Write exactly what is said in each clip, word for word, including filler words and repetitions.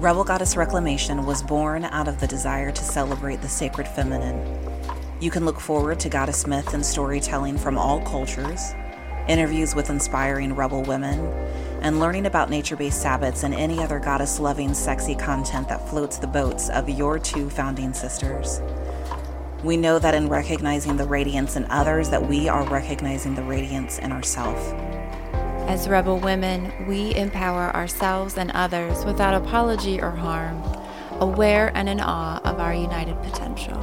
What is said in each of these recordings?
Rebel Goddess Reclamation was born out of the desire to celebrate the sacred feminine. You can look forward to goddess myth and storytelling from all cultures, interviews with inspiring rebel women, and learning about nature-based Sabbaths and any other goddess-loving, sexy content that floats the boats of your two founding sisters. We know that in recognizing the radiance in others, that we are recognizing the radiance in ourselves. As rebel women, we empower ourselves and others without apology or harm, aware and in awe of our united potential.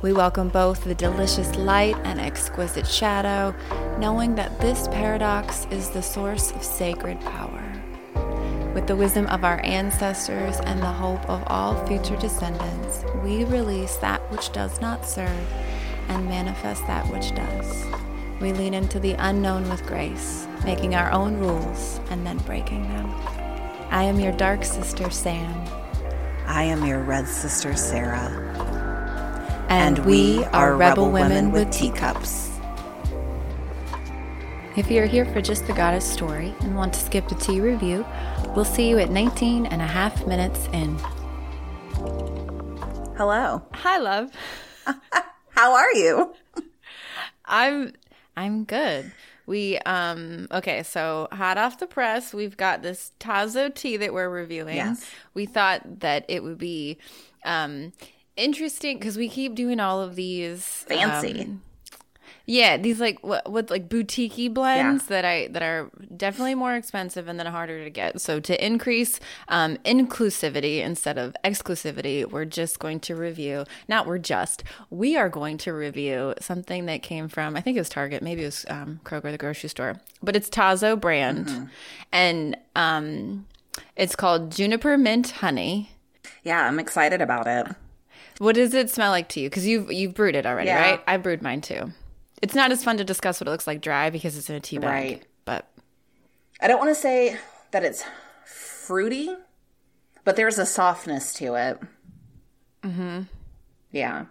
We welcome both the delicious light and exquisite shadow, knowing that this paradox is the source of sacred power. With the wisdom of our ancestors and the hope of all future descendants, we release that which does not serve and manifest that which does. We lean into the unknown with grace, making our own rules and then breaking them. I am your dark sister, Sam. I am your red sister, Sarah. And we are Rebel Women with Teacups. If you're here for just the goddess story and want to skip the tea review, we'll see you at nineteen and a half minutes in. Hello. Hi, love. How are you? I'm I'm good. We um okay, so hot off the press, we've got this Tazo tea that we're reviewing. Yes. We thought that it would be um interesting because we keep doing all of these fancy um, yeah these like what, what like boutique-y blends yeah. that i that are definitely more expensive and then harder to get, so to increase um inclusivity instead of exclusivity, we're just going to review not we're just we are going to review something that came from, I think it was Target, maybe it was um Kroger, the grocery store, but it's Tazo brand. Mm-hmm. And um it's called Juniper Mint Honey. Yeah, I'm excited about it. What does it smell like to you? Because you've, you've brewed it already, yeah. right? I brewed mine too. It's not as fun to discuss what it looks like dry because it's in a tea bag. Right. But I don't want to say that it's fruity, but there's a softness to it. Mm-hmm. Yeah.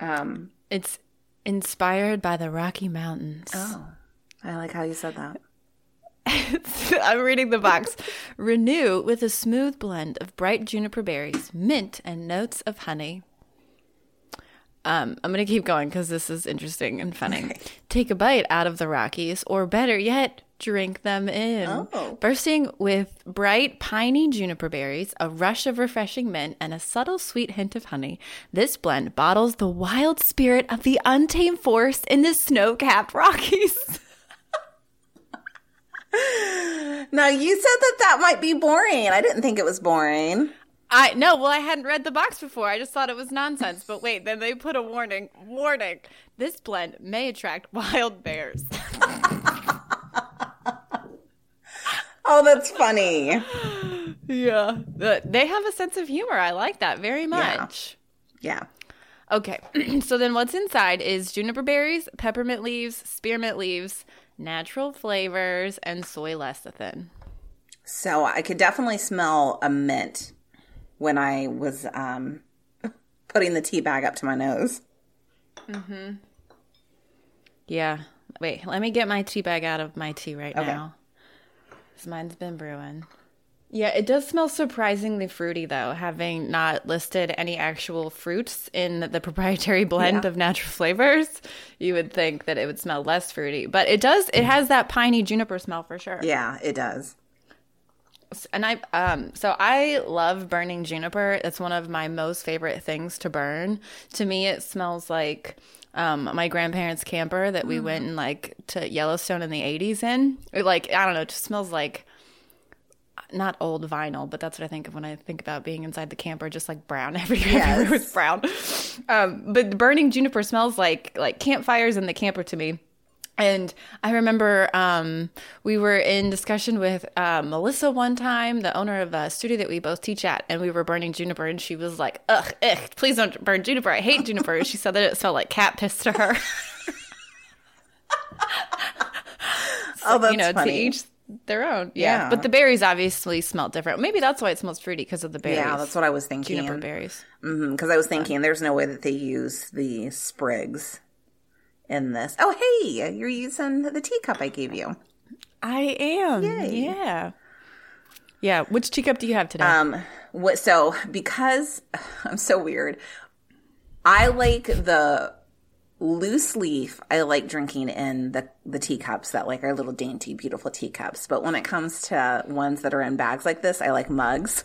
Um, it's inspired by the Rocky Mountains. Oh, I like how you said that. I'm reading the box. Renew with a smooth blend of bright juniper berries, mint, and notes of honey. Um, I'm going to keep going because this is interesting and funny. Okay. Take a bite out of the Rockies, or better yet, drink them in. Oh. Bursting with bright, piney juniper berries, a rush of refreshing mint, and a subtle sweet hint of honey, this blend bottles the wild spirit of the untamed force in the snow-capped Rockies. Now, you said that that might be boring. I didn't think it was boring. I no, well, I hadn't read the box before. I just thought it was nonsense. But wait, then they put a warning. Warning. This blend may attract wild bears. Oh, that's funny. Yeah. They have a sense of humor. I like that very much. Yeah. yeah. Okay. So then what's inside is juniper berries, peppermint leaves, spearmint leaves, natural flavors, and soy lecithin. So I could definitely smell a mint when I was um, putting the tea bag up to my nose. Mm-hmm. Yeah. Wait, let me get my tea bag out of my tea right okay. now. Because mine's been brewing. Yeah, it does smell surprisingly fruity, though, having not listed any actual fruits in the proprietary blend yeah. of natural flavors. You would think that it would smell less fruity. But it does. It has that piney juniper smell for sure. Yeah, it does. And I, um, so I love burning juniper. It's one of my most favorite things to burn. To me, it smells like, um, my grandparents' camper that we mm. went and like to Yellowstone in the eighties in. It, like, I don't know, it just smells like not old vinyl, but that's what I think of when I think about being inside the camper, just like brown everywhere. Yes. Everywhere was brown. Um, but burning juniper smells like, like campfires in the camper to me. And I remember um, we were in discussion with uh, Melissa one time, the owner of a studio that we both teach at, and we were burning juniper, and she was like, ugh, ugh, please don't burn juniper. I hate juniper. She said that it smelled like cat piss to her. Oh, like, that's you know, funny. To each their own. Yeah. yeah. But the berries obviously smelled different. Maybe that's why it smells fruity, because of the berries. Yeah, that's what I was thinking. Juniper berries. Mm-hmm, because I was thinking there's no way that they use the sprigs in this. Oh, hey, you're using the teacup I gave you. I am. Yay. Yeah. Yeah. Which teacup do you have today? Um, what, so because I'm so weird, I like the loose leaf. I like drinking in the, the teacups that like are little dainty, beautiful teacups. But when it comes to ones that are in bags like this, I like mugs.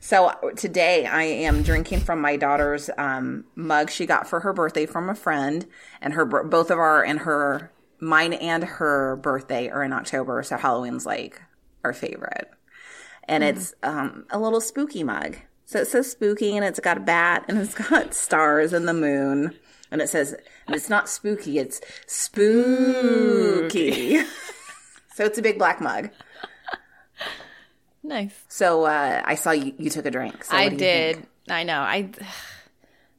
So today I am drinking from my daughter's um, mug she got for her birthday from a friend, and her both of our and her mine and her birthday are in October, so Halloween's like our favorite. And mm. it's um, a little spooky mug. So it's so spooky, and it's got a bat, and it's got stars and the moon, and it says, and it's not spooky, it's spooky. So it's a big black mug. Nice. So uh, I saw you, you took a drink. So I did. Think? I know. I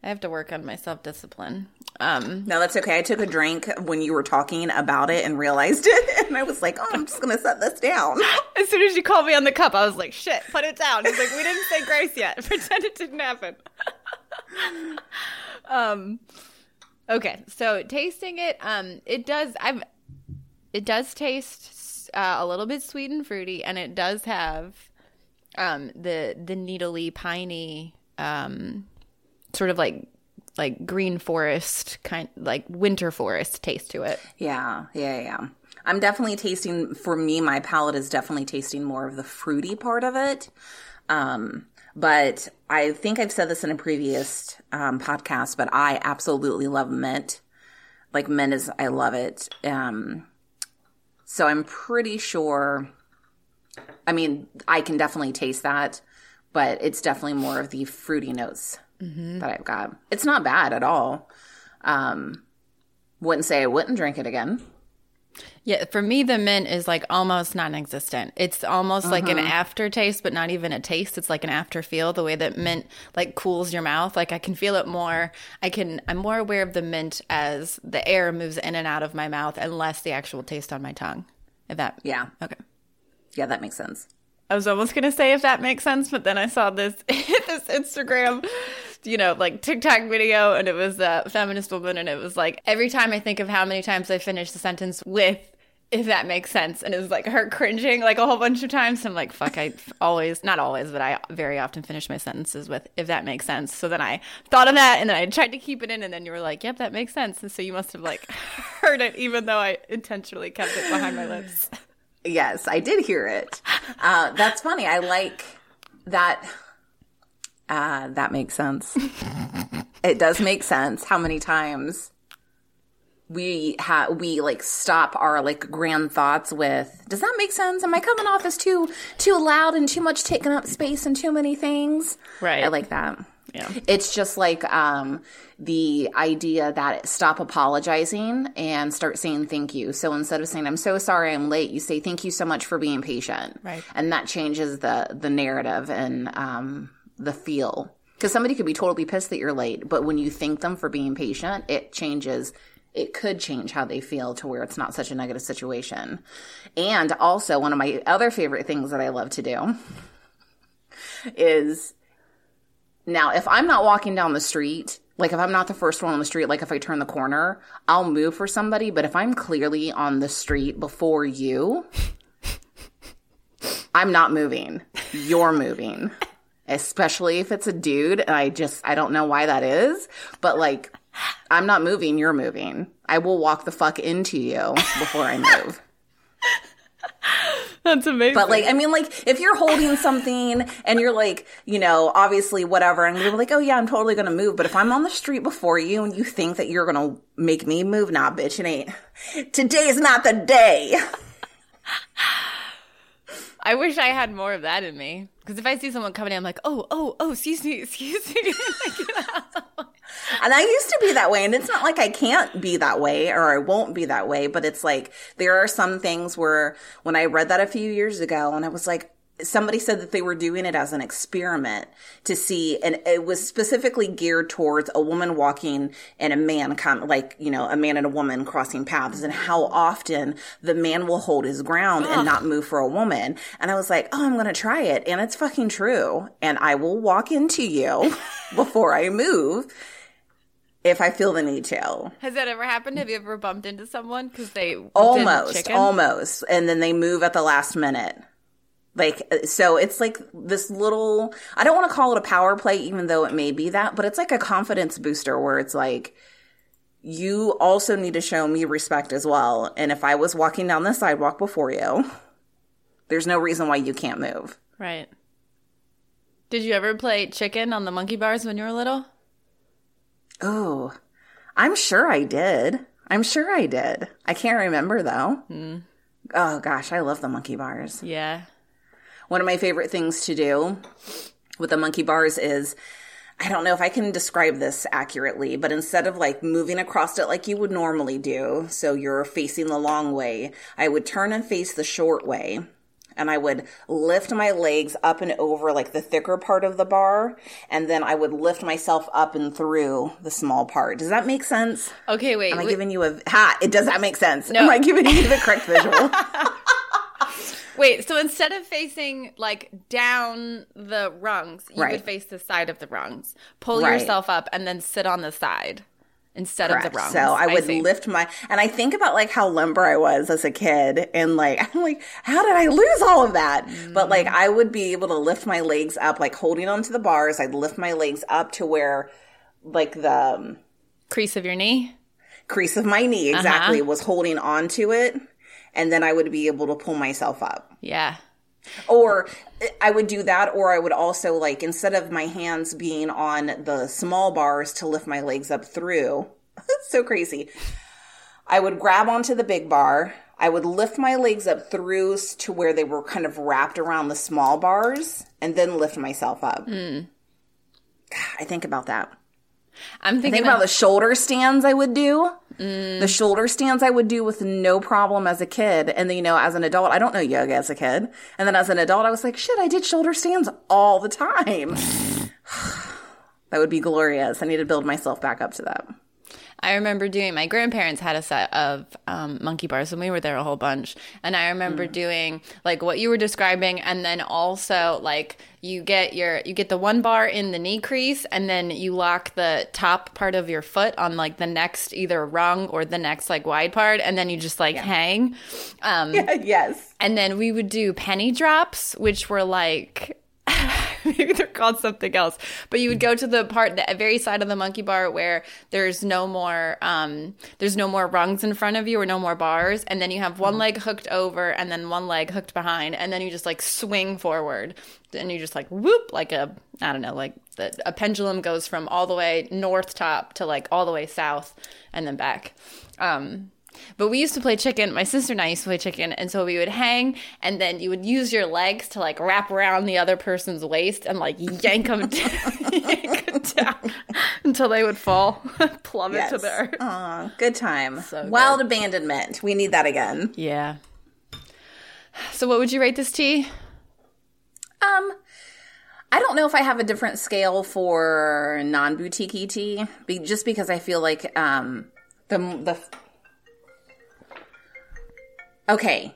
I have to work on my self-discipline. Um, no, that's okay. I took a drink when you were talking about it and realized it. And I was like, oh, I'm just going to set this down. As soon as you called me on the cup, I was like, shit, put it down. He's like, we didn't say grace yet. Pretend it didn't happen. um, okay. So tasting it, um, it does I've it does taste Uh, a little bit sweet and fruity, and it does have um, the the needly, piney, um, sort of like like green forest kind, like winter forest taste to it. Yeah, yeah, yeah. I'm definitely tasting. For me, my palate is definitely tasting more of the fruity part of it. Um, but I think I've said this in a previous um, podcast, but I absolutely love mint. Like mint is, I love it. Um, So I'm pretty sure, I mean, I can definitely taste that, but it's definitely more of the fruity notes mm-hmm. that I've got. It's not bad at all. Um, wouldn't say I wouldn't drink it again. Yeah, for me, the mint is like almost non-existent. It's almost uh-huh. like an aftertaste, but not even a taste. It's like an afterfeel, the way that mint like cools your mouth. Like I can feel it more. I can, I'm more aware of the mint as the air moves in and out of my mouth and less the actual taste on my tongue. If that. Yeah. Okay. Yeah, that makes sense. I was almost going to say if that makes sense, but then I saw this this Instagram, you know, like TikTok video, and it was a feminist woman, and it was like, every time I think of how many times I finish the sentence with, if that makes sense, and it was like her cringing like a whole bunch of times. I'm like, fuck, I always, not always, but I very often finish my sentences with, if that makes sense. So then I thought of that, and then I tried to keep it in, and then you were like, yep, that makes sense. And so you must have like heard it, even though I intentionally kept it behind my lips. Yes, I did hear it. Uh, that's funny. I like that. Uh, that makes sense. It does make sense how many times we ha- we like stop our like grand thoughts with, does that make sense? Am I coming off as too too loud and too much taking up space and too many things? Right. I like that. Yeah. It's just like um, the idea that stop apologizing and start saying thank you. So instead of saying, I'm so sorry I'm late, you say, thank you so much for being patient. Right. And that changes the, the narrative and um, the feel. Because somebody could be totally pissed that you're late, but when you thank them for being patient, it changes – it could change how they feel to where it's not such a negative situation. And also, one of my other favorite things that I love to do is – now, if I'm not walking down the street, like if I'm not the first one on the street, like if I turn the corner, I'll move for somebody. But if I'm clearly on the street before you, I'm not moving. You're moving. Especially if it's a dude. And I just, I don't know why that is. But like, I'm not moving. You're moving. I will walk the fuck into you before I move. That's amazing. But like, I mean, like if you're holding something and you're like, you know, obviously whatever, and you're like, oh yeah, I'm totally going to move. But if I'm on the street before you and you think that you're going to make me move, nah, bitch, it ain't. Today's not the day. I wish I had more of that in me. Because if I see someone coming in, I'm like, oh, oh, oh, excuse me, excuse me. And I used to be that way. And it's not like I can't be that way or I won't be that way. But it's like there are some things where when I read that a few years ago and I was like, somebody said that they were doing it as an experiment to see, and it was specifically geared towards a woman walking and a man, com- like, you know, a man and a woman crossing paths and how often the man will hold his ground oh. and not move for a woman. And I was like, oh, I'm going to try it. And it's fucking true. And I will walk into you before I move if I feel the need to. Has that ever happened? Have you ever bumped into someone? Because they almost, almost. And then they move at the last minute. Like, so it's like this little, I don't want to call it a power play, even though it may be that, but it's like a confidence booster where it's like, you also need to show me respect as well. And if I was walking down the sidewalk before you, there's no reason why you can't move. Right. Did you ever play chicken on the monkey bars when you were little? Oh, I'm sure I did. I'm sure I did. I can't remember, though. Mm. Oh, gosh, I love the monkey bars. Yeah. One of my favorite things to do with the monkey bars is, I don't know if I can describe this accurately, but instead of like moving across it like you would normally do, so you're facing the long way, I would turn and face the short way, and I would lift my legs up and over like the thicker part of the bar, and then I would lift myself up and through the small part. Does that make sense? Okay, wait. Am I wait. giving you a – ha, it does not make sense. No. Am I giving you the correct visual? Wait, so instead of facing, like, down the rungs, you right. would face the side of the rungs. Pull right. yourself up and then sit on the side instead Correct. Of the rungs. So I would I lift my – and I think about, like, how limber I was as a kid. And, like, I'm like, how did I lose all of that? Mm. But, like, I would be able to lift my legs up, like, holding onto the bars. I'd lift my legs up to where, like, the – crease of your knee? Crease of my knee, exactly, uh-huh. was holding on to it. And then I would be able to pull myself up. Yeah. Or I would do that, or I would also, like, instead of my hands being on the small bars to lift my legs up through, it's so crazy, I would grab onto the big bar. I would lift my legs up through to where they were kind of wrapped around the small bars and then lift myself up. Mm. I think about that. I'm thinking I think about, about the shoulder stands I would do. Mm. The shoulder stands I would do with no problem as a kid. And then, you know, as an adult, I don't know yoga as a kid. And then as an adult, I was like, shit, I did shoulder stands all the time. That would be glorious. I need to build myself back up to that. I remember doing – my grandparents had a set of um, monkey bars, and we were there a whole bunch. And I remember mm. doing, like, what you were describing, and then also, like, you get your – you get the one bar in the knee crease, and then you lock the top part of your foot on, like, the next either rung or the next, like, wide part, and then you just, like, yeah. hang. Um, yes. And then we would do penny drops, which were, like – maybe they're called something else, but you would go to the part, the very side of the monkey bar where there's no more, um, there's no more rungs in front of you or no more bars, and then you have one leg hooked over and then one leg hooked behind, and then you just like swing forward, and you just like whoop, like a, I don't know, like the, a pendulum goes from all the way north top to like all the way south and then back. Um, But we used to play chicken. My sister and I used to play chicken. And so we would hang, and then you would use your legs to, like, wrap around the other person's waist and, like, yank them, down, yank them down until they would fall, plummet yes. to the earth. Aw, good time. So Wild good. Abandonment. We need that again. Yeah. So what would you rate this tea? Um, I don't know if I have a different scale for non-boutique-y tea, be- just because I feel like um the the – okay,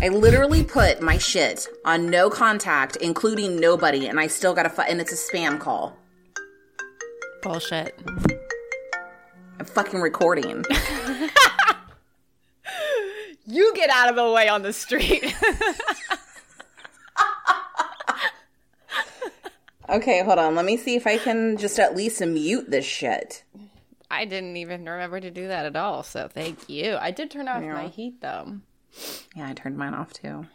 I literally put my shit on no contact, including nobody, and I still got to fu- – and it's a spam call. Bullshit. I'm fucking recording. You get out of the way on the street. Okay, hold on. Let me see if I can just at least mute this shit. I didn't even remember to do that at all, so thank you. I did turn off yeah. my heat, though. Yeah, I turned mine off too.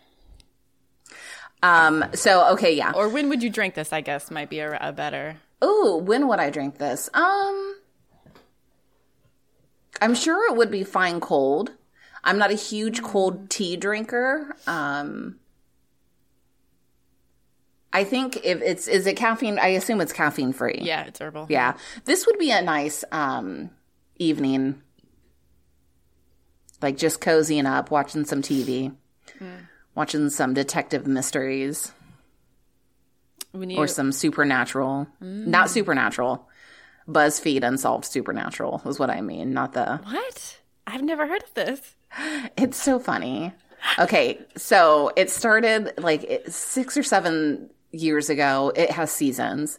Um. So okay, yeah. Or when would you drink this? I guess might be a, a better. Ooh, when would I drink this? Um. I'm sure it would be fine cold. I'm not a huge cold tea drinker. Um. I think if it's is it caffeine? I assume it's caffeine free. Yeah, it's herbal. Yeah, this would be a nice um evening. Like, just cozying up, watching some T V, mm. watching some detective mysteries, you... or some supernatural. Mm. Not supernatural. BuzzFeed Unsolved Supernatural is what I mean, not the... What? I've never heard of this. It's so funny. Okay, so it started like six or seven years ago. It has seasons.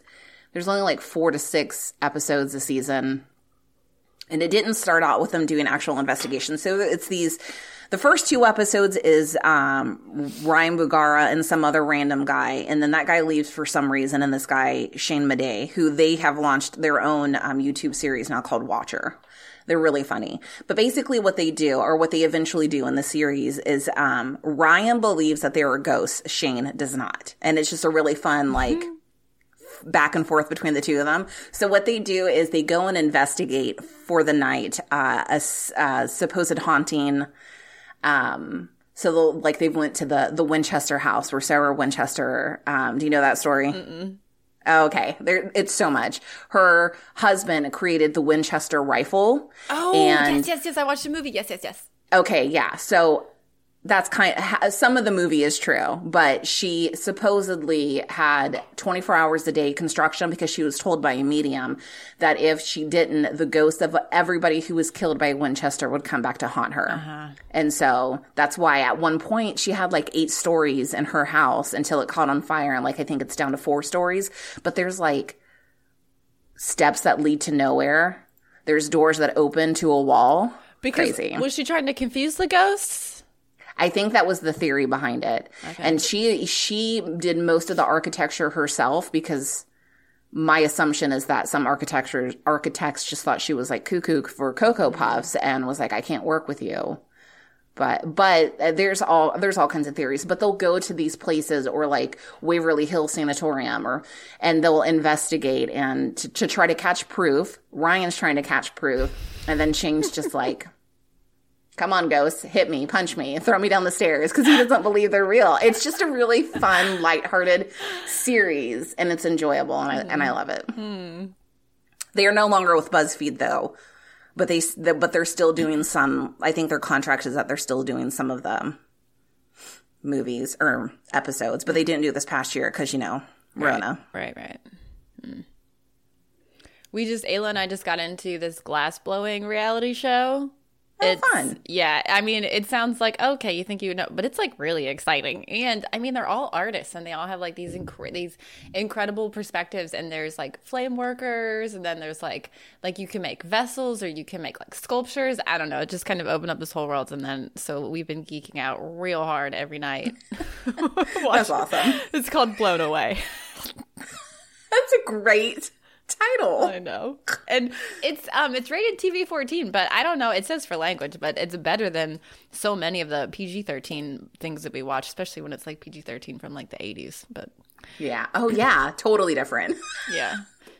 There's only like four to six episodes a season. And it didn't start out with them doing actual investigation. So it's these, the first two episodes is um, Ryan Bergara and some other random guy. And then that guy leaves for some reason. And this guy, Shane Madej, who they have launched their own um, YouTube series now called Watcher. They're really funny. But basically what they do, or what they eventually do in the series, is um, Ryan believes that there are ghosts. Shane does not. And it's just a really fun, like... Mm-hmm. back and forth between the two of them. So what they do is they go and investigate for the night uh, a, a supposed haunting. Um, so like they went to the the Winchester house where Sarah Winchester. Um, do you know that story? Mm-mm. Okay, there it's so much. Her husband created the Winchester rifle. Oh, and, yes, yes, yes. I watched the movie. Yes, yes, yes. Okay, yeah. So. That's kind of, some of the movie is true, but she supposedly had twenty-four hours a day construction because she was told by a medium that if she didn't, the ghost of everybody who was killed by Winchester would come back to haunt her. Uh-huh. And so that's why at one point she had like eight stories in her house until it caught on fire. And like, I think it's down to four stories, but there's like steps that lead to nowhere. There's doors that open to a wall. Because Crazy. Was she trying to confuse the ghosts? I think that was the theory behind it. Okay. And she she did most of the architecture herself because my assumption is that some architecture, architects just thought she was like cuckoo for Cocoa Puffs and was like, I can't work with you. But but there's all there's all kinds of theories. But they'll go to these places or like Waverly Hill Sanatorium or and they'll investigate and to, to try to catch proof. Ryan's trying to catch proof. And then Shane's just like... Come on, ghosts, hit me, punch me, throw me down the stairs because he doesn't believe they're real. It's just a really fun, lighthearted series, and it's enjoyable, and I, mm. and I love it. Mm. They are no longer with BuzzFeed, though, but, they, but they're still doing some – I think their contract is that they're still doing some of the movies or episodes, but they didn't do it this past year because, you know, Rona. Right, right, right. Mm. We just – Ayla and I just got into this glass-blowing reality show. It's fun. Yeah, I mean, it sounds like, okay, you think you know, but it's like really exciting. And I mean, they're all artists and they all have like these inc- these incredible perspectives. And there's like flame workers and then there's like, like you can make vessels or you can make like sculptures. I don't know. It just kind of opened up this whole world. And then so we've been geeking out real hard every night. That's awesome. It's called Blown Away. That's a great title. I know. And it's um it's rated T V fourteen, but I don't know, it says for language, but it's better than so many of the P G thirteen things that we watch, especially when it's like P G thirteen from like the eighties. But yeah. Oh yeah, totally different. Yeah.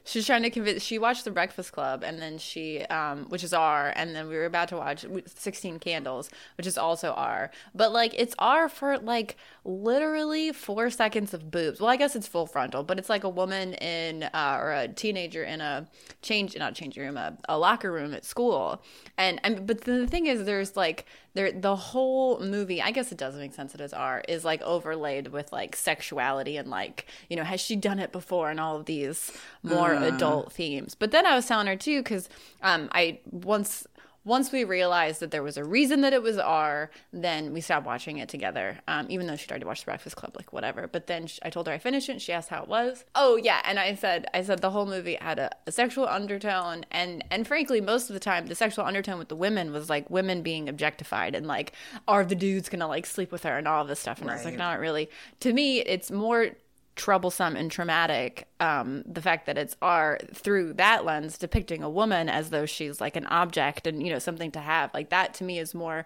She's trying to convince she watched The Breakfast Club and then she um which is R, and then we were about to watch sixteen Candles, which is also R. But like it's R for like literally four seconds of boobs. Well, I guess it's full frontal, but it's like a woman in uh, or a teenager in a change not change room, a, a locker room at school. And and but the thing is there's like there the whole movie, I guess it does make sense that it's R, is like overlaid with like sexuality and like, you know, has she done it before and all of these more mm. adult themes. But then I was telling her too, because um I once once we realized that there was a reason that it was R, then we stopped watching it together, um even though she'd already watched The Breakfast Club, like whatever. But then she, I told her I finished it and she asked how it was. Oh yeah. And I said I said the whole movie had a, a sexual undertone, and and frankly most of the time the sexual undertone with the women was like women being objectified and like, are the dudes gonna like sleep with her and all this stuff. And right. I was like, not really. To me it's more troublesome and traumatic, um the fact that it's R through that lens, depicting a woman as though she's like an object and, you know, something to have. Like that to me is more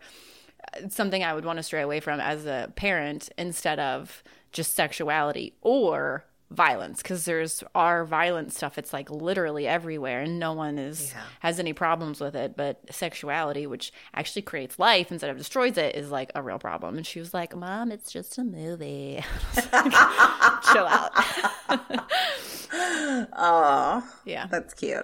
something I would want to stray away from as a parent, instead of just sexuality or violence, because there's R violent stuff, it's like literally everywhere and no one is yeah. has any problems with it. But sexuality, which actually creates life instead of destroys it, is like a real problem. And she was like, Mom, it's just a movie. Like, chill out. Oh yeah, that's cute.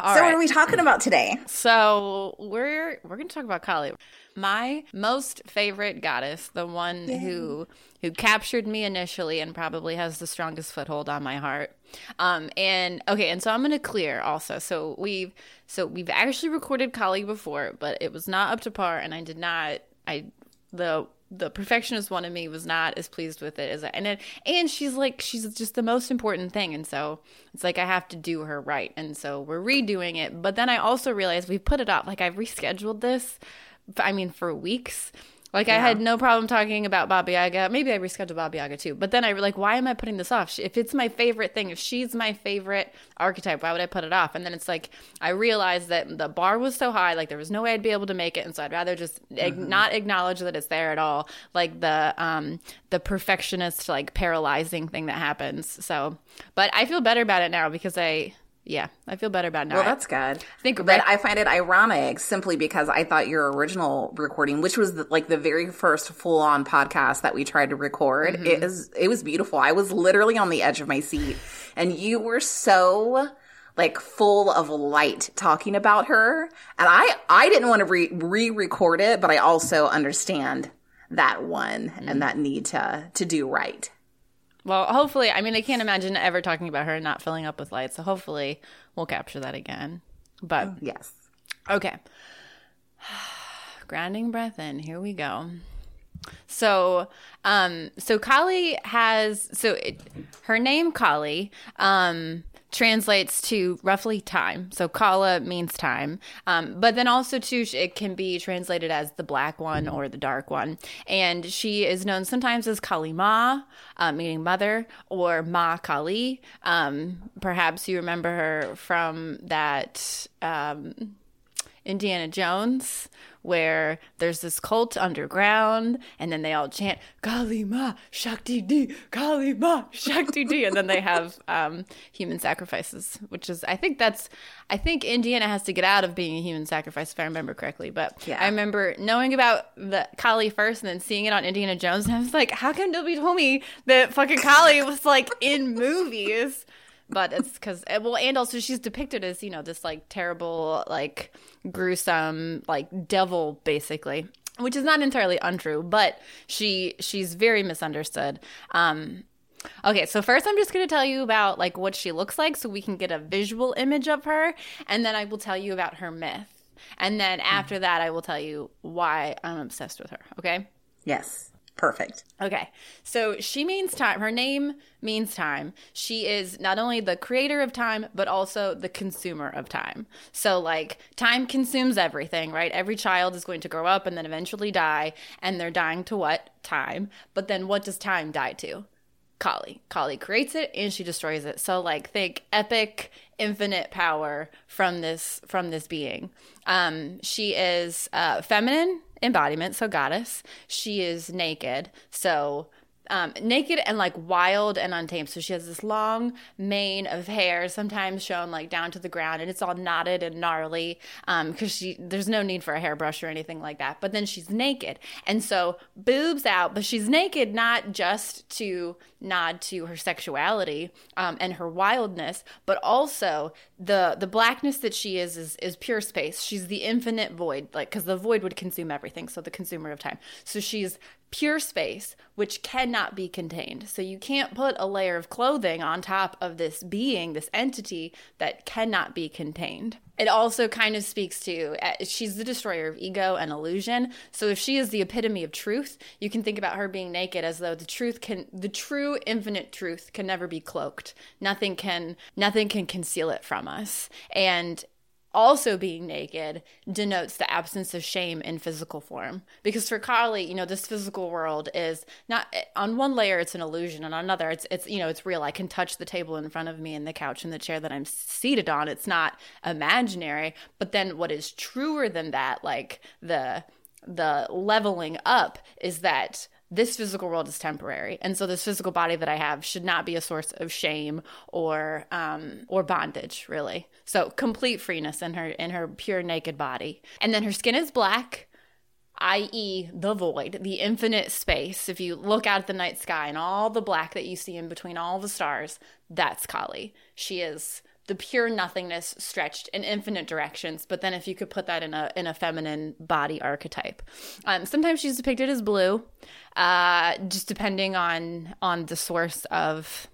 All so right. What are we talking about today? So we're we're going to talk about Kali, my most favorite goddess, the one Yay. who who captured me initially and probably has the strongest foothold on my heart. Um and okay, and so I'm going to clear also. So we've so we've actually recorded Kali before, but it was not up to par, and I did not I the the perfectionist one in me was not as pleased with it as I, and it, and she's like, she's just the most important thing. And so it's like, I have to do her right. And so we're redoing it. But then I also realized we put it off. Like, I've rescheduled this, I mean, for weeks. Like, yeah. I had no problem talking about Baba Yaga. Maybe I rescheduled Baba Yaga too. But then I was like, why am I putting this off? If it's my favorite thing, if she's my favorite archetype, why would I put it off? And then it's like, I realized that the bar was so high, like there was no way I'd be able to make it. And so I'd rather just mm-hmm. ag- not acknowledge that it's there at all. Like the um, the perfectionist, like paralyzing thing that happens. So, but I feel better about it now because I... Yeah, I feel better about it now. Well, that's good. I think, but right- I find it ironic simply because I thought your original recording, which was the, like the very first full-on podcast that we tried to record, mm-hmm. it is it was beautiful. I was literally on the edge of my seat, and you were so like full of light talking about her, and I I didn't want to re- re-record it, but I also understand that one mm-hmm. and that need to to do right. Well, hopefully, I mean, I can't imagine ever talking about her and not filling up with light. So hopefully we'll capture that again. But yes. Okay. Grounding breath in. Here we go. So, um, so Kali has, so it, her name Kali, um, translates to roughly time. So Kala means time. Um, but then also too, it can be translated as the black one or the dark one. And she is known sometimes as Kali Ma, uh, meaning mother, or Ma Kali. Um, perhaps you remember her from that um, Indiana Jones, where there's this cult underground, and then they all chant Kali Ma Shakti Di, Kali Ma Shakti Di, and then they have um, human sacrifices, which is I think that's I think Indiana has to get out of being a human sacrifice if I remember correctly. But yeah. I remember knowing about the Kali first, and then seeing it on Indiana Jones, and I was like, how come nobody told me that fucking Kali was like in movies? But it's because, well, and also she's depicted as, you know, this like terrible, like gruesome, like devil, basically, which is not entirely untrue, but she she's very misunderstood. Um, okay, so first I'm just going to tell you about like what she looks like so we can get a visual image of her, and then I will tell you about her myth. And then after that, I will tell you why I'm obsessed with her, okay? Yes. Perfect. Okay. So she means time. Her name means time. She is not only the creator of time, but also the consumer of time. So like time consumes everything, right? Every child is going to grow up and then eventually die. And they're dying to what? Time. But then what does time die to? Kali. Kali creates it and she destroys it. So like think epic, infinite power from this from this being. Um, she is uh, feminine embodiment, so goddess. She is naked, so um, naked and like wild and untamed. So she has this long mane of hair, sometimes shown like down to the ground, and it's all knotted and gnarly um, because she there's no need for a hairbrush or anything like that. But then she's naked, and so boobs out, but she's naked not just to nod to her sexuality um, and her wildness, but also the the blackness that she is is, is pure space. She's the infinite void, like because the void would consume everything, so the consumer of time. So she's pure space, which cannot be contained. So you can't put a layer of clothing on top of this being, this entity that cannot be contained. It also kind of speaks to, uh, she's the destroyer of ego and illusion. So if she is the epitome of truth, you can think about her being naked as though the truth can, the true infinite truth can never be cloaked. Nothing can, nothing can conceal it from us. And also being naked denotes the absence of shame in physical form. Because for Kali, you know, this physical world is not – on one layer it's an illusion, and on another it's, it's, you know, it's real. I can touch the table in front of me and the couch and the chair that I'm seated on. It's not imaginary. But then what is truer than that, like the the leveling up, is that – this physical world is temporary. And so this physical body that I have should not be a source of shame or um, or bondage, really. So complete freeness in her in her pure naked body. And then her skin is black, that is the void, the infinite space. If you look out at the night sky and all the black that you see in between all the stars, that's Kali. She is the pure nothingness stretched in infinite directions, but then if you could put that in a in a feminine body archetype. Um, sometimes she's depicted as blue, uh, just depending on on the source of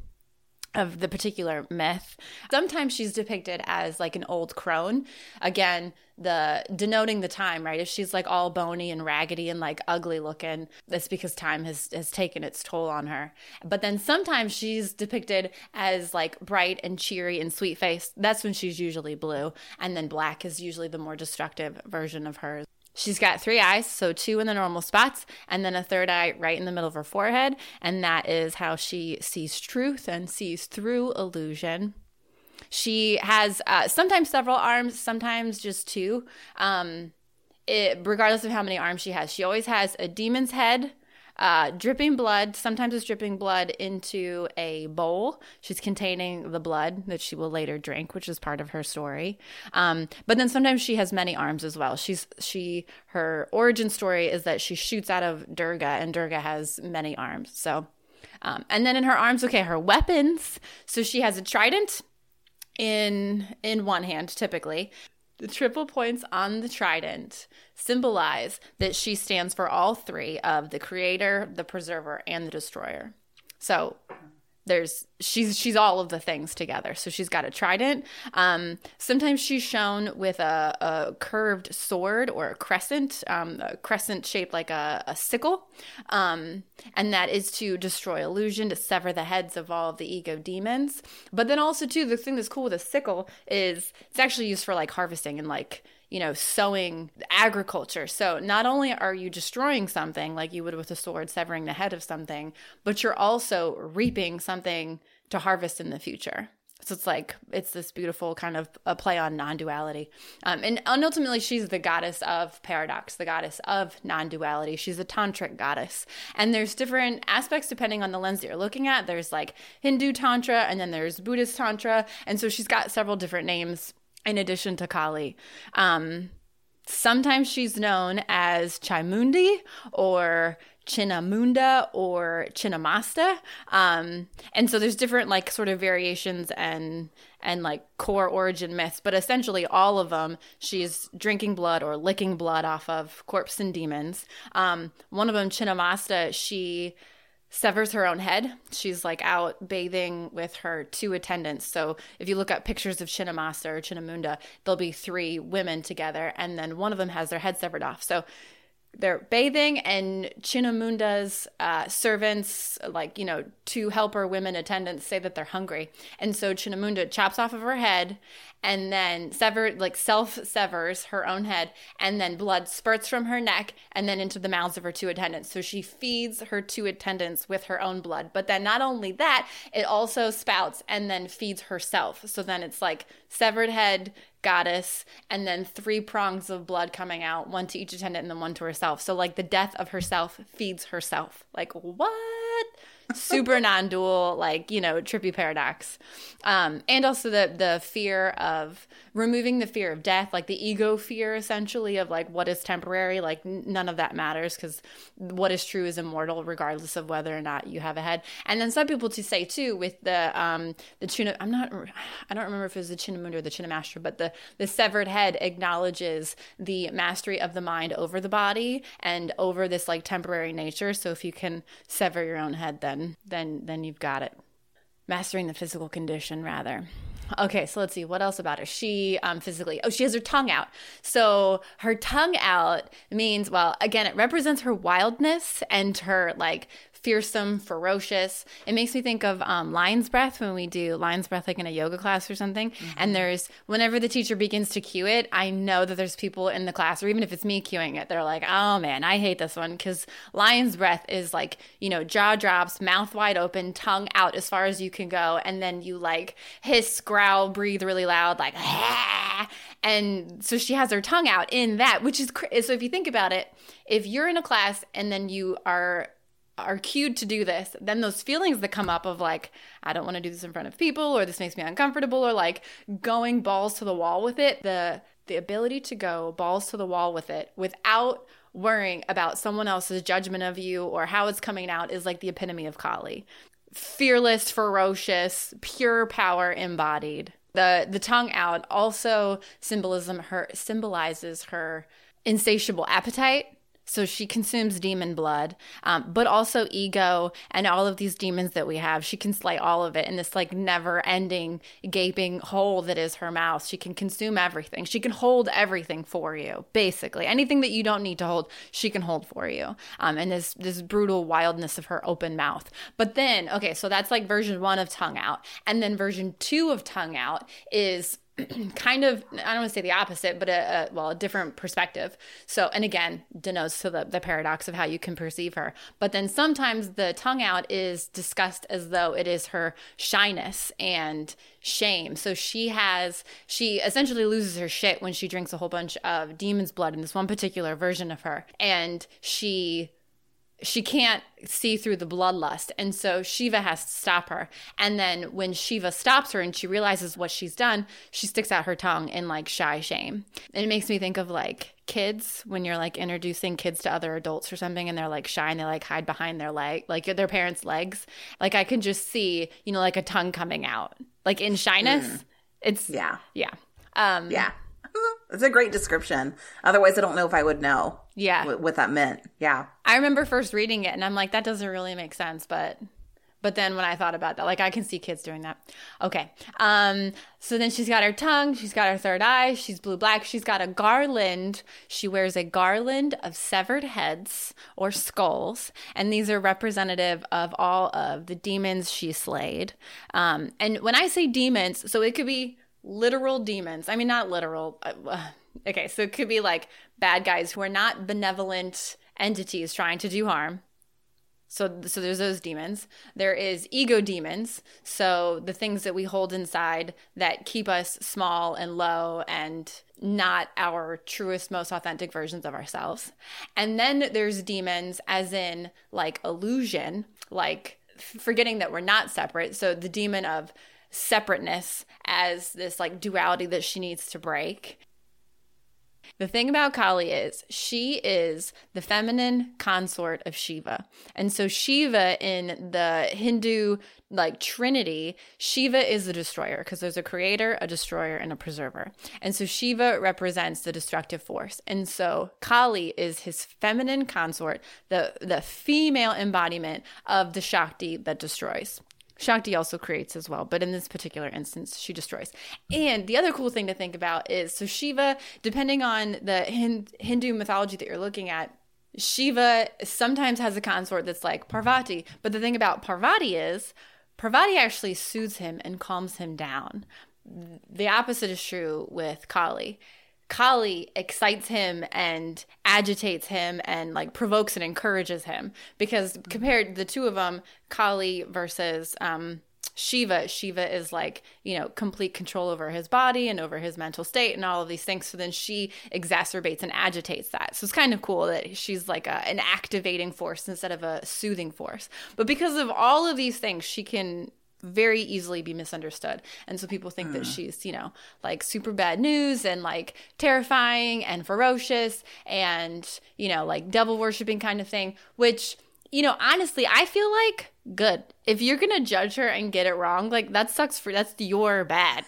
of the particular myth. Sometimes she's depicted as like an old crone. Again, the denoting the time, right? If she's like all bony and raggedy and like ugly looking, that's because time has, has taken its toll on her. But then sometimes she's depicted as like bright and cheery and sweet-faced. That's when she's usually blue. And then black is usually the more destructive version of hers. She's got three eyes, so two in the normal spots, and then a third eye right in the middle of her forehead, and that is how she sees truth and sees through illusion. She has uh, sometimes several arms, sometimes just two, um, it, regardless of how many arms she has. She always has a demon's head, uh, dripping blood. Sometimes it's dripping blood into a bowl. She's containing the blood that she will later drink, which is part of her story. Um, but then sometimes she has many arms as well. She's she her origin story is that she shoots out of Durga, and Durga has many arms. So, um, and then in her arms, okay, her weapons. So she has a trident in in one hand, typically. The triple points on the trident symbolize that she stands for all three of the creator, the preserver, and the destroyer. So there's she's she's all of the things together. So she's got a trident. Um, sometimes she's shown with a, a curved sword or a crescent, um, a crescent shaped like a, a sickle. Um, and that is to destroy illusion, to sever the heads of all of the ego demons. But then also, too, the thing that's cool with a sickle is it's actually used for like harvesting and like, you know, sowing agriculture. So not only are you destroying something like you would with a sword, severing the head of something, but you're also reaping something to harvest in the future. So it's like, it's this beautiful kind of a play on non-duality. Um, and ultimately, she's the goddess of paradox, the goddess of non-duality. She's a tantric goddess. And there's different aspects depending on the lens that you're looking at. There's like Hindu tantra, and then there's Buddhist tantra. And so she's got several different names in addition to Kali. Um, sometimes she's known as Chimundi or Chinamunda or Chinnamasta. Um, and so there's different like sort of variations and and like core origin myths, but essentially all of them, she's drinking blood or licking blood off of corpses and demons. Um, one of them, Chinnamasta, she severs her own head. She's like out bathing with her two attendants. So if you look up pictures of Chinnamasta or Chinnamunda, there'll be three women together, and then one of them has their head severed off. So they're bathing, and Chinnamunda's uh, servants, like, you know, two helper women attendants, say that they're hungry. And so Chinnamunda chops off of her head and then sever, like self-severs her own head, and then blood spurts from her neck and then into the mouths of her two attendants. So she feeds her two attendants with her own blood. But then not only that, it also spouts and then feeds herself. So then it's like severed head, goddess, and then three prongs of blood coming out, one to each attendant and then one to herself. So like the death of herself feeds herself. Like, what? Super non-dual, like, you know, trippy paradox. Um, and also the the fear of removing the fear of death, like the ego fear essentially of like what is temporary, like none of that matters because what is true is immortal regardless of whether or not you have a head. And then some people to say too with the um the Chuna, I'm not I don't remember if it was the Chinnamunda or the Chinnamasta, but the the severed head acknowledges the mastery of the mind over the body and over this like temporary nature. So if you can sever your own head, then Then then you've got it. Mastering the physical condition, rather. Okay, so let's see. What else about her? She um, physically – oh, she has her tongue out. So her tongue out means, well, again, it represents her wildness and her, like, fearsome, ferocious. It makes me think of um, lion's breath when we do lion's breath like in a yoga class or something. Mm-hmm. And there's – whenever the teacher begins to cue it, I know that there's people in the class, or even if it's me cueing it, they're like, oh, man, I hate this one because lion's breath is like, you know, jaw drops, mouth wide open, tongue out as far as you can go, and then you, like, hiss, growl, breathe really loud, like, ah! And so she has her tongue out in that, which is cr- so if you think about it, if you're in a class and then you are are cued to do this, then those feelings that come up of like, I don't want to do this in front of people, or this makes me uncomfortable, or like going balls to the wall with it, the the ability to go balls to the wall with it without worrying about someone else's judgment of you or how it's coming out is like the epitome of Kali. Fearless, ferocious, pure power embodied. The the tongue out also symbolism her symbolizes her insatiable appetite, So she consumes demon blood, um, but also ego and all of these demons that we have. She can slay all of it in this like never-ending gaping hole that is her mouth. She can consume everything. She can hold everything for you, basically. Anything that you don't need to hold, she can hold for you. Um, and this this brutal wildness of her open mouth. But then, okay, so that's like version one of tongue out. And then version two of tongue out is... kind of, I don't want to say the opposite, but a, a well, a different perspective. So, and again, denotes to the, the paradox of how you can perceive her. But then sometimes the tongue out is discussed as though it is her shyness and shame. So she has, she essentially loses her shit when she drinks a whole bunch of demon's blood in this one particular version of her. And she... she can't see through the bloodlust, and so Shiva has to stop her. And then when Shiva stops her and she realizes what she's done, she sticks out her tongue in like shy shame. And it makes me think of like kids when you're like introducing kids to other adults or something, and they're like shy and they like hide behind their leg, like their parents' legs. Like I can just see, you know, like a tongue coming out, like in shyness. Mm. It's yeah, yeah, um, yeah. It's a great description. Otherwise, I don't know if I would know. Yeah, w- what that meant. Yeah, I remember first reading it, and I'm like, that doesn't really make sense. But, but then when I thought about that, like, I can see kids doing that. Okay. Um. So then she's got her tongue. She's got her third eye. She's blue black. She's got a garland. She wears a garland of severed heads or skulls, and these are representative of all of the demons she slayed. Um. And when I say demons, so it could be literal demons. I mean, not literal. Uh, okay, so it could be like bad guys who are not benevolent entities trying to do harm. So, so there's those demons. There is ego demons. So the things that we hold inside that keep us small and low and not our truest, most authentic versions of ourselves. And then there's demons as in like illusion, like forgetting that we're not separate. So the demon of separateness as this like duality that she needs to break. The thing about Kali is she is the feminine consort of Shiva. And so Shiva in the Hindu like trinity, Shiva is the destroyer because there's a creator, a destroyer, and a preserver. And so Shiva represents the destructive force. And so Kali is his feminine consort, the, the female embodiment of the Shakti that destroys. Shakti also creates as well, but in this particular instance, she destroys. And the other cool thing to think about is, so Shiva, depending on the Hind- Hindu mythology that you're looking at, Shiva sometimes has a consort that's like Parvati. But the thing about Parvati is, Parvati actually soothes him and calms him down. The opposite is true with Kali. Kali excites him and agitates him and like provokes and encourages him, because compared the two of them, Kali versus um, Shiva, Shiva is like, you know, complete control over his body and over his mental state and all of these things. So then she exacerbates and agitates that. So it's kind of cool that she's like a, an activating force instead of a soothing force. But because of all of these things, she can very easily be misunderstood. And so people think mm. that she's, you know, like super bad news and like terrifying and ferocious and, you know, like devil worshiping kind of thing, which, you know, honestly, I feel like good. If you're going to judge her and get it wrong, like that sucks for, that's your bad.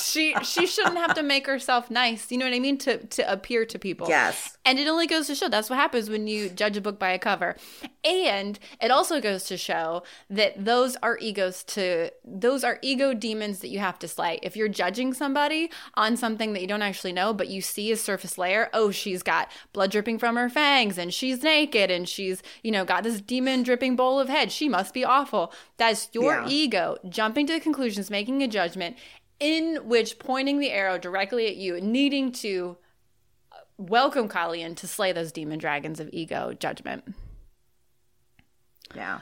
she she shouldn't have to make herself nice, you know what I mean, to, to appear to people. Yes. And it only goes to show that's what happens when you judge a book by a cover. And it also goes to show that those are egos to those are ego demons that you have to slay. If you're judging somebody on something that you don't actually know, but you see a surface layer, oh, she's got blood dripping from her fangs and she's naked and she's, you know, got this demon dripping bowl of head. She must be awful. That's your yeah. ego jumping to conclusions, making a judgment, in which pointing the arrow directly at you, needing to welcome Kali in to slay those demon dragons of ego judgment. Yeah.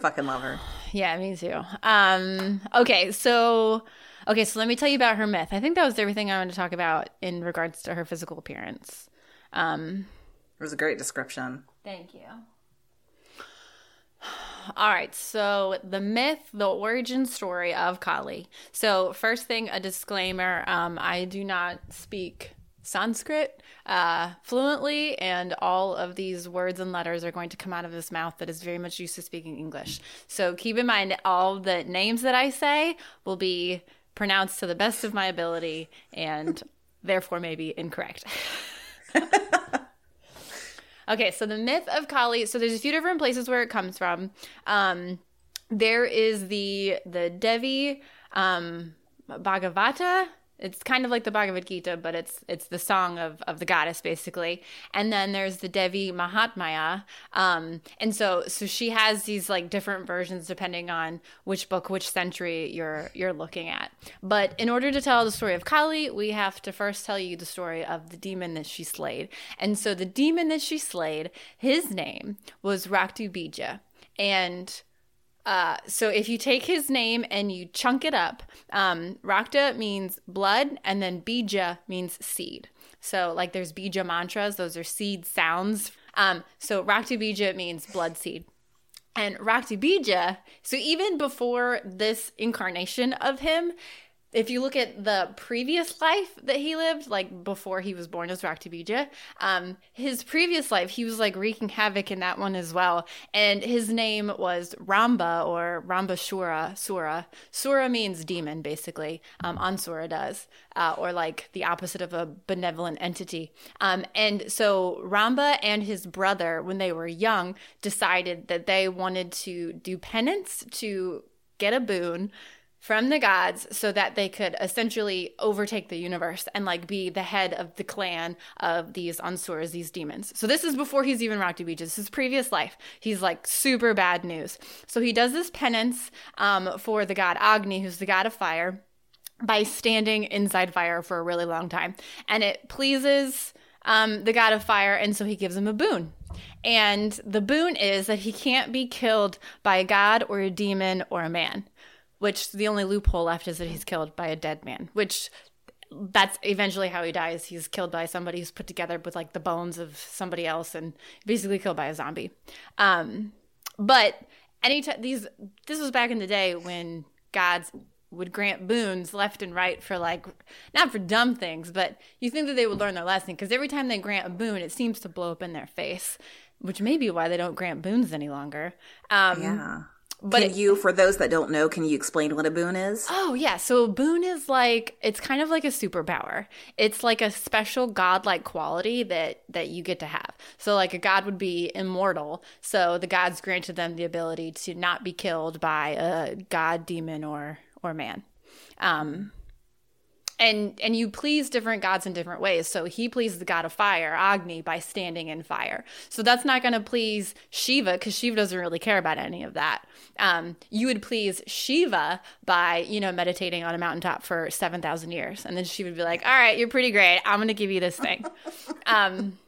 Fucking love her. Yeah, me too. Um, okay, so okay, so let me tell you about her myth. I think that was everything I wanted to talk about in regards to her physical appearance. Um, it was a great description. Thank you. All right, so the myth, the origin story of Kali. So first thing, a disclaimer, um, I do not speak Sanskrit uh, fluently, and all of these words and letters are going to come out of this mouth that is very much used to speaking English. So keep in mind all the names that I say will be pronounced to the best of my ability and therefore may be incorrect. Okay, so the myth of Kali. So there's a few different places where it comes from. Um, there is the the Devi um, Bhagavata. It's kind of like the Bhagavad Gita, but it's it's the song of, of the goddess, basically. And then there's the Devi Mahatmya. Um, and so so she has these like different versions depending on which book, which century you're you're looking at. But in order to tell the story of Kali, we have to first tell you the story of the demon that she slayed. And so the demon that she slayed, his name was Raktabija. And... Uh, so if you take his name and you chunk it up, um, Rakta means blood, and then Bija means seed. So like there's Bija mantras, those are seed sounds. Um, so Raktabija means blood seed. And Raktabija, so even before this incarnation of him, if you look at the previous life that he lived, like before he was born as Raktabija, um, his previous life, he was like wreaking havoc in that one as well. And his name was Ramba or Rambashura. Sura. Sura means demon, basically. Um, Ansura does. Uh, or like the opposite of a benevolent entity. Um, and so Ramba and his brother, when they were young, decided that they wanted to do penance to get a boon from the gods so that they could essentially overtake the universe and like be the head of the clan of these Ansuras, these demons. So this is before he's even Raktabija. This is his previous life. He's like super bad news. So he does this penance um, for the god Agni, who's the god of fire, by standing inside fire for a really long time. And it pleases um, the god of fire, and so he gives him a boon. And the boon is that he can't be killed by a god or a demon or a man. Which the only loophole left is that he's killed by a dead man, which that's eventually how he dies. He's killed by somebody who's put together with like the bones of somebody else and basically killed by a zombie. Um, but any t- these this was back in the day when gods would grant boons left and right for like, not for dumb things, but you think that they would learn their lesson because every time they grant a boon, it seems to blow up in their face, which may be why they don't grant boons any longer. Um, yeah. But can you, for those that don't know, can you explain what a boon is? Oh, yeah. So a boon is like, it's kind of like a superpower. It's like a special godlike quality that, that you get to have. So like a god would be immortal. So the gods granted them the ability to not be killed by a god, demon, or or man. Um, and and you please different gods in different ways. So he pleased the god of fire, Agni, by standing in fire. So that's not going to please Shiva because Shiva doesn't really care about any of that. Um, you would please Shiva by, you know, meditating on a mountaintop for seven thousand years. And then she would be like, all right, you're pretty great. I'm going to give you this thing. Um,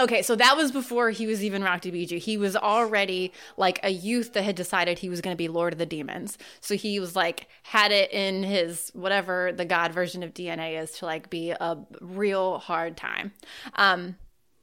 okay, so that was before he was even Raktabija. He was already like a youth that had decided he was going to be Lord of the Demons. So he was like, had it in his whatever the God version of D N A is to like be a real hard time. Um,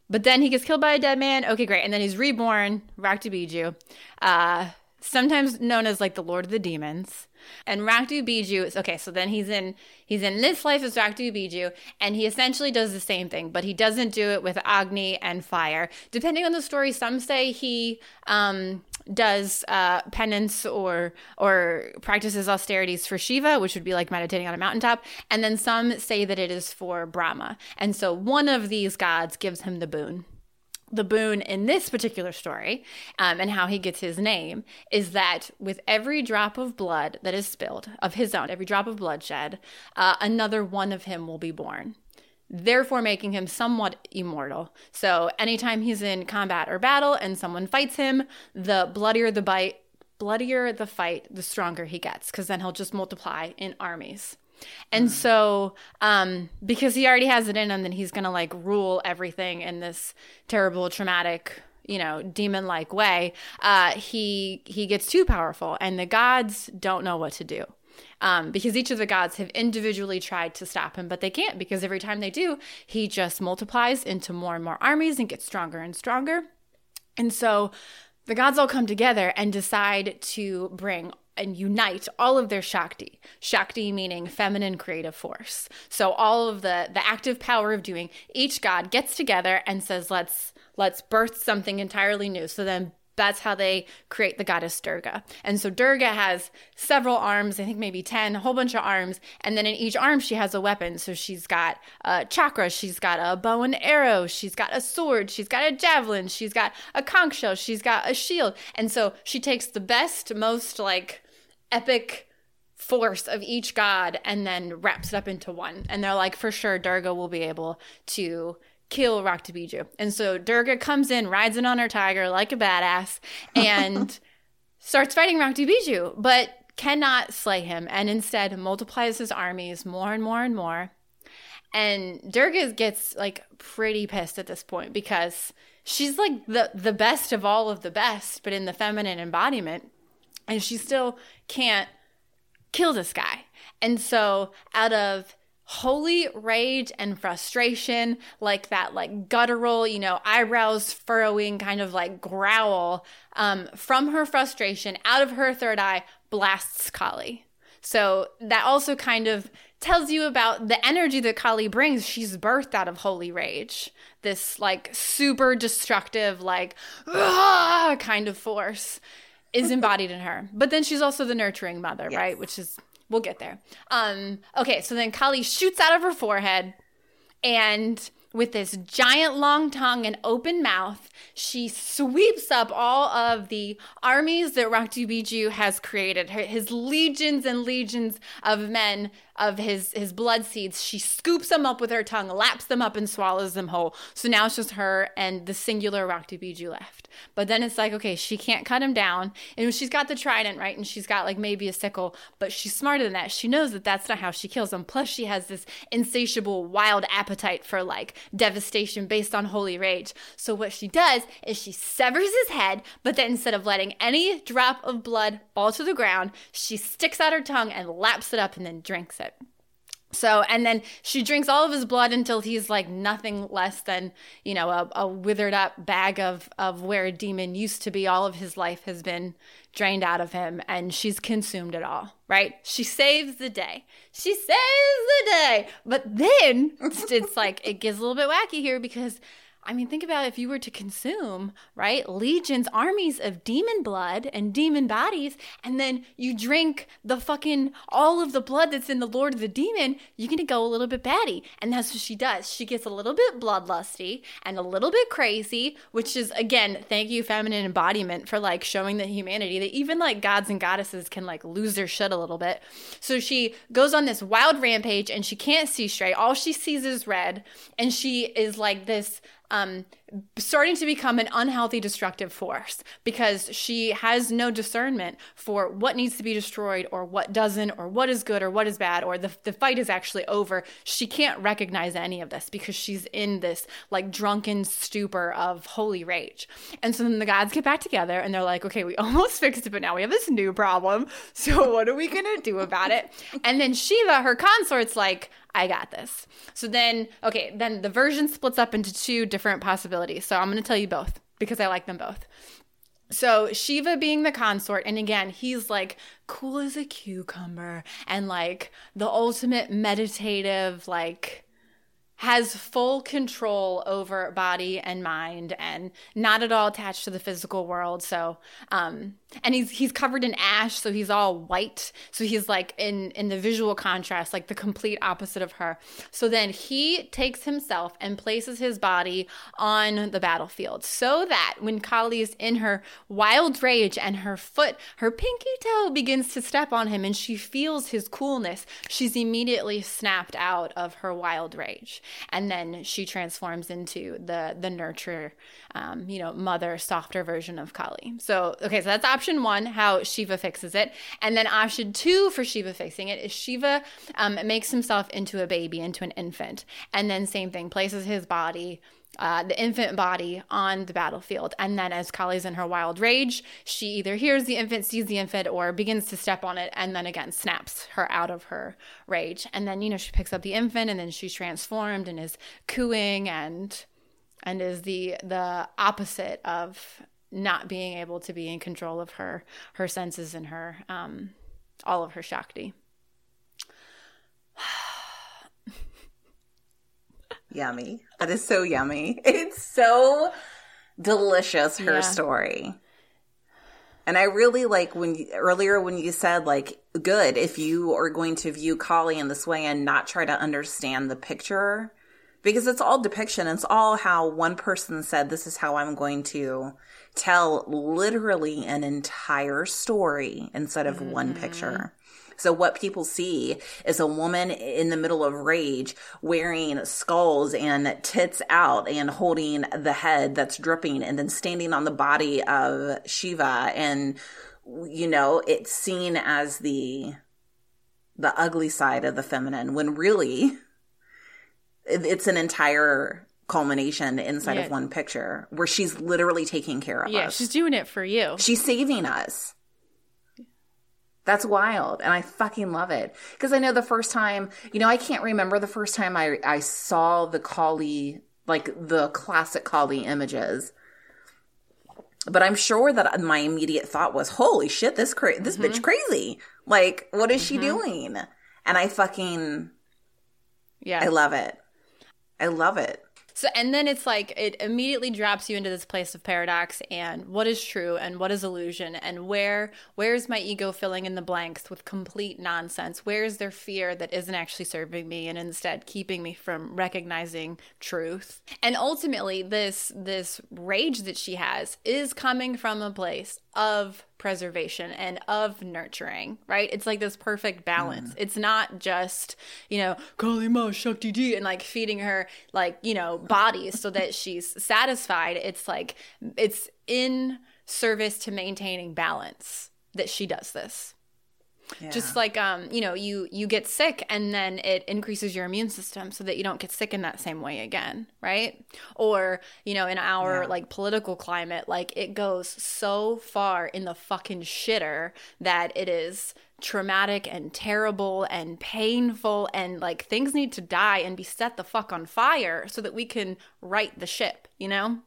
but then he gets killed by a dead man. Okay, great. And then he's reborn, Raktabija. Uh sometimes known as like the Lord of the Demons. And Raktabija is okay, so then he's in he's in this life as Raktabija, and he essentially does the same thing, but he doesn't do it with Agni and fire. Depending on the story, some say he um, does uh, penance or or practices austerities for Shiva, which would be like meditating on a mountaintop, and then some say that it is for Brahma. And so one of these gods gives him the boon. The boon in this particular story um, and how he gets his name is that with every drop of blood that is spilled of his own, every drop of bloodshed, uh, another one of him will be born, therefore making him somewhat immortal. So anytime he's in combat or battle and someone fights him, the bloodier the bite, bloodier the fight, the stronger he gets, because then he'll just multiply in armies. And so um, because he already has it in him, then he's going to like rule everything in this terrible, traumatic, you know, demon-like way. Uh, he he gets too powerful and the gods don't know what to do um, because each of the gods have individually tried to stop him, but they can't because every time they do, he just multiplies into more and more armies and gets stronger and stronger. And so the gods all come together and decide to bring and unite all of their Shakti. Shakti meaning feminine creative force. So all of the the active power of doing, each god gets together and says, let's let's birth something entirely new. So then That's how they create the goddess Durga. And so Durga has several arms, I think maybe ten, a whole bunch of arms. And then in each arm, she has a weapon. So she's got a chakra. She's got a bow and arrow. She's got a sword. She's got a javelin. She's got a conch shell. She's got a shield. And so she takes the best, most like epic force of each god and then wraps it up into one. And they're like, for sure, Durga will be able to kill Raktabija. And so Durga comes in, rides in on her tiger like a badass, and starts fighting Raktabija, but cannot slay him, and instead multiplies his armies more and more and more. And Durga gets like pretty pissed at this point because she's like the, the best of all of the best, but in the feminine embodiment, and she still can't kill this guy. And so out of holy rage and frustration, like that like guttural, you know, eyebrows furrowing kind of like growl, um, from her frustration, out of her third eye, blasts Kali. So that also kind of tells you about the energy that Kali brings. She's birthed out of holy rage, this like super destructive, like ah, kind of force is embodied in her. But then she's also the nurturing mother, yes. right? Which is... We'll get there. Um, okay, so then Kali shoots out of her forehead, and with this giant long tongue and open mouth, she sweeps up all of the armies that Raktabija has created. Her, his legions and legions of men, of his, his blood seeds, she scoops them up with her tongue, laps them up, and swallows them whole. So now it's just her and the singular Raktabija left. But then it's like, okay, she can't cut him down. And she's got the trident, right? And she's got like maybe a sickle, but she's smarter than that. She knows that that's not how she kills him. Plus she has this insatiable, wild appetite for like devastation based on holy rage. So what she does is she severs his head, but then instead of letting any drop of blood fall to the ground, she sticks out her tongue and laps it up and then drinks it. So, and then she drinks all of his blood until he's like nothing less than, you know, a, a withered up bag of, of where a demon used to be. All of his life has been drained out of him, and she's consumed it all, right? She saves the day. She saves the day. But then it's, it's like, it gets a little bit wacky here because, I mean, think about if you were to consume, right, legions, armies of demon blood and demon bodies, and then you drink the fucking, all of the blood that's in the Lord of the Demon, you're going to go a little bit batty. And that's what she does. She gets a little bit bloodlusty and a little bit crazy, which is, again, thank you, feminine embodiment, for, like, showing the humanity that even, like, gods and goddesses can, like, lose their shit a little bit. So she goes on this wild rampage, and she can't see straight. All she sees is red, and she is, like, this... Um, starting to become an unhealthy, destructive force because she has no discernment for what needs to be destroyed or what doesn't or what is good or what is bad or the the fight is actually over. She can't recognize any of this because she's in this like drunken stupor of holy rage. And so then the gods get back together and they're like, okay, we almost fixed it, but now we have this new problem. So what are we going to do about it? And then Shiva, her consort's like, I got this. So then, okay, then the version splits up into two different possibilities. So I'm going to tell you both because I like them both. So Shiva being the consort, and again, he's like cool as a cucumber and like the ultimate meditative, like has full control over body and mind and not at all attached to the physical world. So, um, and he's he's covered in ash, so he's all white. So he's like in, in the visual contrast, like the complete opposite of her. So then he takes himself and places his body on the battlefield so that when Kali is in her wild rage and her foot, her pinky toe begins to step on him and she feels his coolness, she's immediately snapped out of her wild rage. And then she transforms into the the nurturer, um, you know, mother, softer version of Kali. So, okay, so that's option one, how Shiva fixes it. And then option two for Shiva fixing it is Shiva um, makes himself into a baby, into an infant. And then same thing, places his body, uh, the infant body on the battlefield. And then as Kali's in her wild rage, she either hears the infant, sees the infant, or begins to step on it, and then again snaps her out of her rage. And then, you know, she picks up the infant, and then she's transformed and is cooing and and is the the opposite of not being able to be in control of her her senses and her um all of her Shakti. Yummy. That is so yummy. It's so delicious, her yeah. story. And I really like when you, earlier when you said, like, good, if you are going to view Kali in this way and not try to understand the picture, because it's all depiction. It's all how one person said, this is how I'm going to tell literally an entire story instead of mm. one picture. So what people see is a woman in the middle of rage wearing skulls and tits out and holding the head that's dripping and then standing on the body of Shiva. And, you know, it's seen as the the ugly side of the feminine when really it's an entire culmination inside yeah. of one picture where she's literally taking care of yeah, us. Yeah, she's doing it for you. She's saving us. That's wild. And I fucking love it. Because I know the first time, you know, I can't remember the first time I, I saw the Kali, like the classic Kali images. But I'm sure that my immediate thought was, holy shit, this cra- this mm-hmm. bitch crazy. Like, what is mm-hmm. she doing? And I fucking, yeah, I love it. I love it. So, and then it's like, it immediately drops you into this place of paradox and what is true and what is illusion and where, where's my ego filling in the blanks with complete nonsense? Where is there fear that isn't actually serving me and instead keeping me from recognizing truth? And ultimately, this, this rage that she has is coming from a place of preservation and of nurturing, right? It's like this perfect balance. Mm. It's not just, you know, Kali Ma, Shakti D, and like feeding her like, you know, bodies so that she's satisfied. It's like, it's in service to maintaining balance that she does this. Yeah. Just like, um, you know, you, you get sick and then it increases your immune system so that you don't get sick in that same way again, right? Or, you know, in our, yeah. like, political climate, like, it goes so far in the fucking shitter that it is traumatic and terrible and painful and, like, things need to die and be set the fuck on fire so that we can right the ship, you know?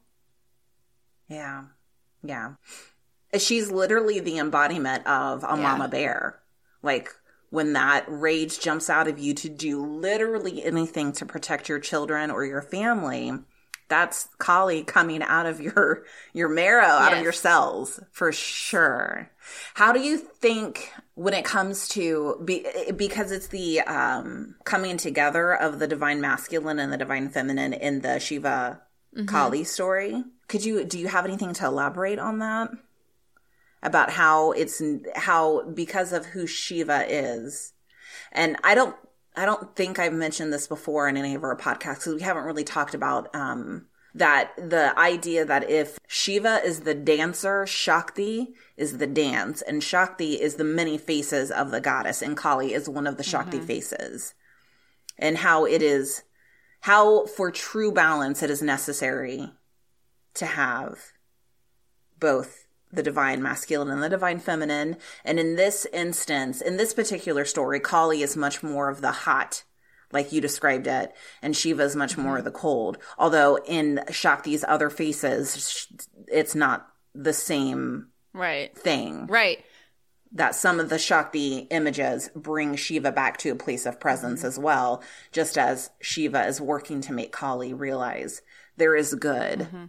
Yeah. Yeah. She's literally the embodiment of a yeah. mama bear. Like, when that rage jumps out of you to do literally anything to protect your children or your family, that's Kali coming out of your, your marrow, out yes. of your cells, for sure. How do you think when it comes to, be, because it's the um, coming together of the divine masculine and the divine feminine in the Shiva mm-hmm. Kali story, could you, do you have anything to elaborate on that? About how it's how because of who Shiva is, and I don't I don't think I've mentioned this before in any of our podcasts because we haven't really talked about um, that the idea that if Shiva is the dancer, Shakti is the dance, and Shakti is the many faces of the goddess, and Kali is one of the Shakti mm-hmm. faces, and how it is how for true balance it is necessary to have both the divine masculine and the divine feminine. And in this instance, in this particular story, Kali is much more of the hot, like you described it, and Shiva is much mm-hmm. more of the cold. Although in Shakti's other faces, it's not the same right. thing. Right. That some of the Shakti images bring Shiva back to a place of presence mm-hmm. as well, just as Shiva is working to make Kali realize there is good. Mm-hmm.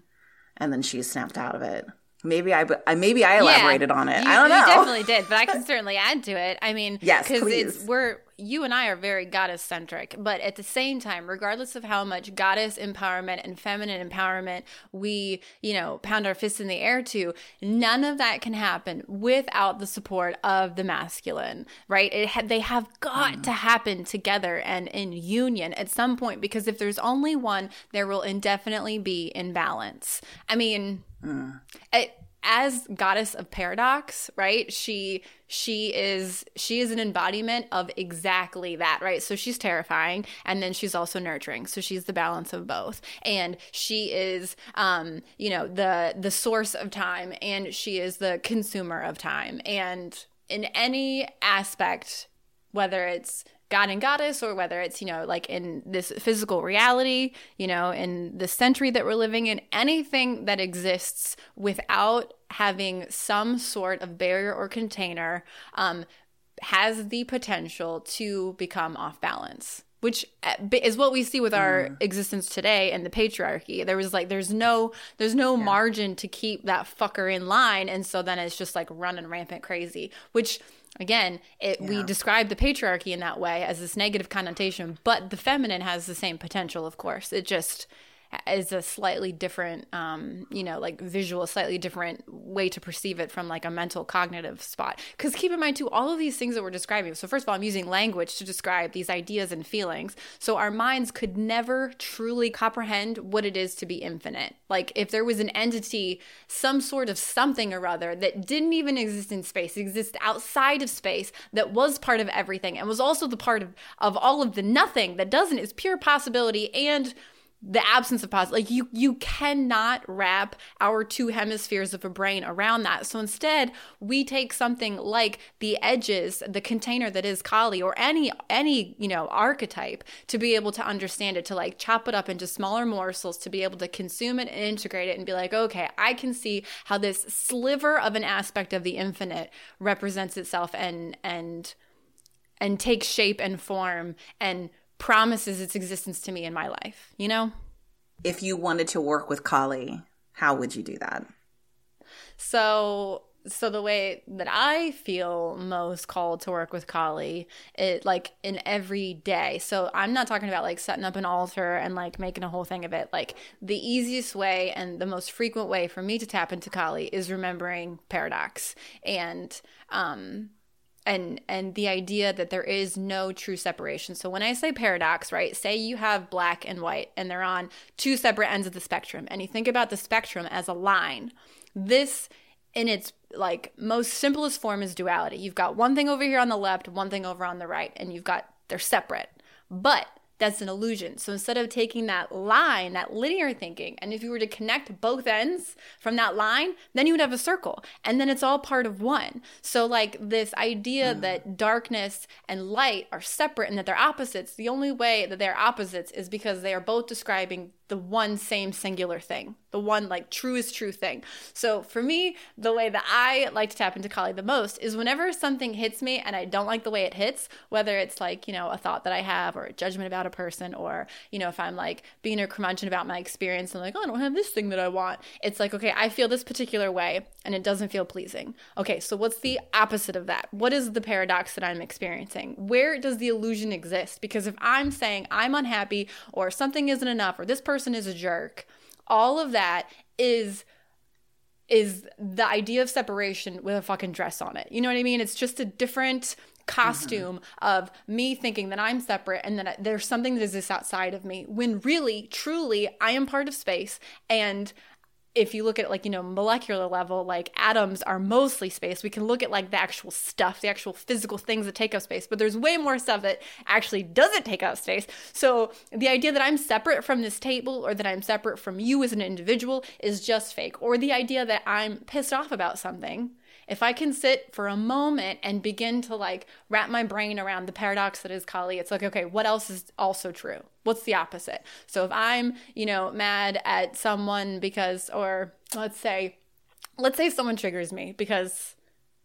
And then she's snapped out of it. Maybe I maybe I elaborated yeah, on it. You, I don't know. You definitely did, but I can certainly add to it. I mean, yes, because it's we're you and I are very goddess centric, but at the same time, regardless of how much goddess empowerment and feminine empowerment we, you know, pound our fists in the air to, none of that can happen without the support of the masculine, right? It ha- they have got mm. to happen together and in union at some point, because if there's only one, there will indefinitely be imbalance. I mean. Mm. It, as goddess of paradox, right? She she is she is an embodiment of exactly that, right? So she's terrifying, and then she's also nurturing. So she's the balance of both, and she is, um, you know, the the source of time, and she is the consumer of time, and in any aspect, whether it's God and goddess, or whether it's, you know, like in this physical reality, you know, in the century that we're living in, anything that exists without having some sort of barrier or container um, has the potential to become off balance. which is what we see with our mm. existence today and the patriarchy. There was like, there's no, there's no yeah. margin to keep that fucker in line. And so then it's just like running rampant crazy, which again, it, yeah. we describe the patriarchy in that way as this negative connotation, but the feminine has the same potential, of course. It just is a slightly different, um, you know, like visual, slightly different way to perceive it from like a mental cognitive spot. Because keep in mind too, all of these things that we're describing. So first of all, I'm using language to describe these ideas and feelings. So our minds could never truly comprehend what it is to be infinite. Like if there was an entity, some sort of something or other that didn't even exist in space, exist outside of space, that was part of everything and was also the part of, of all of the nothing that doesn't, is pure possibility and the absence of positive, like you you cannot wrap our two hemispheres of a brain around that. So instead, we take something like the edges, the container that is Kali, or any any you know archetype, to be able to understand it, to like chop it up into smaller morsels, to be able to consume it and integrate it and be like, okay, I can see how this sliver of an aspect of the infinite represents itself and and and takes shape and form and promises its existence to me in my life, you know? If you wanted to work with Kali, how would you do that? So so the way that I feel most called to work with Kali, it like in every day. So I'm not talking about like setting up an altar and like making a whole thing of it. Like the easiest way and the most frequent way for me to tap into Kali is remembering paradox and um And and the idea that there is no true separation. So when I say paradox, right, say you have black and white and they're on two separate ends of the spectrum. And you think about the spectrum as a line. This in its like most simplest form is duality. You've got one thing over here on the left, one thing over on the right, and you've got – they're separate. But – that's an illusion. So instead of taking that line, that linear thinking, and if you were to connect both ends from that line, then you would have a circle. And then it's all part of one. So like this idea mm. that darkness and light are separate and that they're opposites, the only way that they're opposites is because they are both describing the one same singular thing, the one like truest true thing. So for me, the way that I like to tap into Kali the most is whenever something hits me and I don't like the way it hits, whether it's like, you know, a thought that I have or a judgment about a person, or, you know, if I'm like being a curmudgeon about my experience and like, oh, I don't have this thing that I want. It's like, okay, I feel this particular way and it doesn't feel pleasing. Okay, so what's the opposite of that? What is the paradox that I'm experiencing? Where does the illusion exist? Because if I'm saying I'm unhappy or something isn't enough or this person is a jerk, all of that is is the idea of separation with a fucking dress on it. You know what I mean? It's just a different costume mm-hmm. of me thinking that I'm separate and that there's something that exists outside of me, when really, truly, I am part of space. And if you look at like, you know, molecular level, like atoms are mostly space. We can look at like the actual stuff, the actual physical things that take up space, but there's way more stuff that actually doesn't take up space. So the idea that I'm separate from this table or that I'm separate from you as an individual is just fake. Or the idea that I'm pissed off about something. If I can sit for a moment and begin to like wrap my brain around the paradox that is Kali, it's like, okay, what else is also true? What's the opposite? So if I'm, you know, mad at someone because, or let's say, let's say someone triggers me because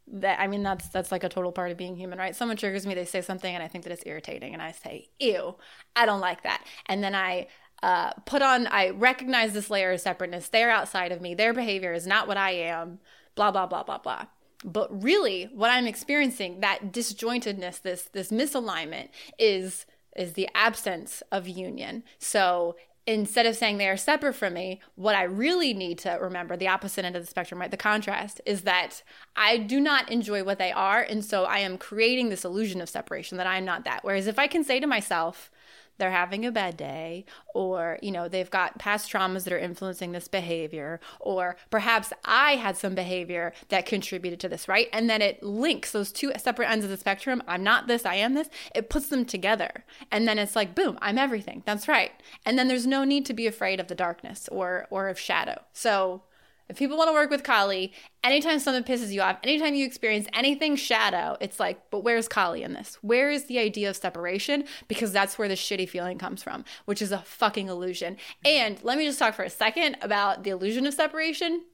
that, I mean, that's, that's like a total part of being human, right? Someone triggers me, they say something and I think that it's irritating and I say, ew, I don't like that. And then I, uh, put on, I recognize this layer of separateness. They're outside of me. Their behavior is not what I am. Blah, blah, blah, blah, blah. But really what I'm experiencing, that disjointedness, this this misalignment is is the absence of union. So instead of saying they are separate from me, what I really need to remember, the opposite end of the spectrum, right, the contrast, is that I do not enjoy what they are. And so I am creating this illusion of separation that I am not that. Whereas if I can say to myself, they're having a bad day, or, you know, they've got past traumas that are influencing this behavior, or perhaps I had some behavior that contributed to this, right? And then it links those two separate ends of the spectrum. I'm not this, I am this. It puts them together. And then it's like, boom, I'm everything. That's right. And then there's no need to be afraid of the darkness or or of shadow. So if people want to work with Kali, anytime something pisses you off, anytime you experience anything shadow, it's like, but where's Kali in this? Where is the idea of separation? Because that's where the shitty feeling comes from, which is a fucking illusion. And let me just talk for a second about the illusion of separation.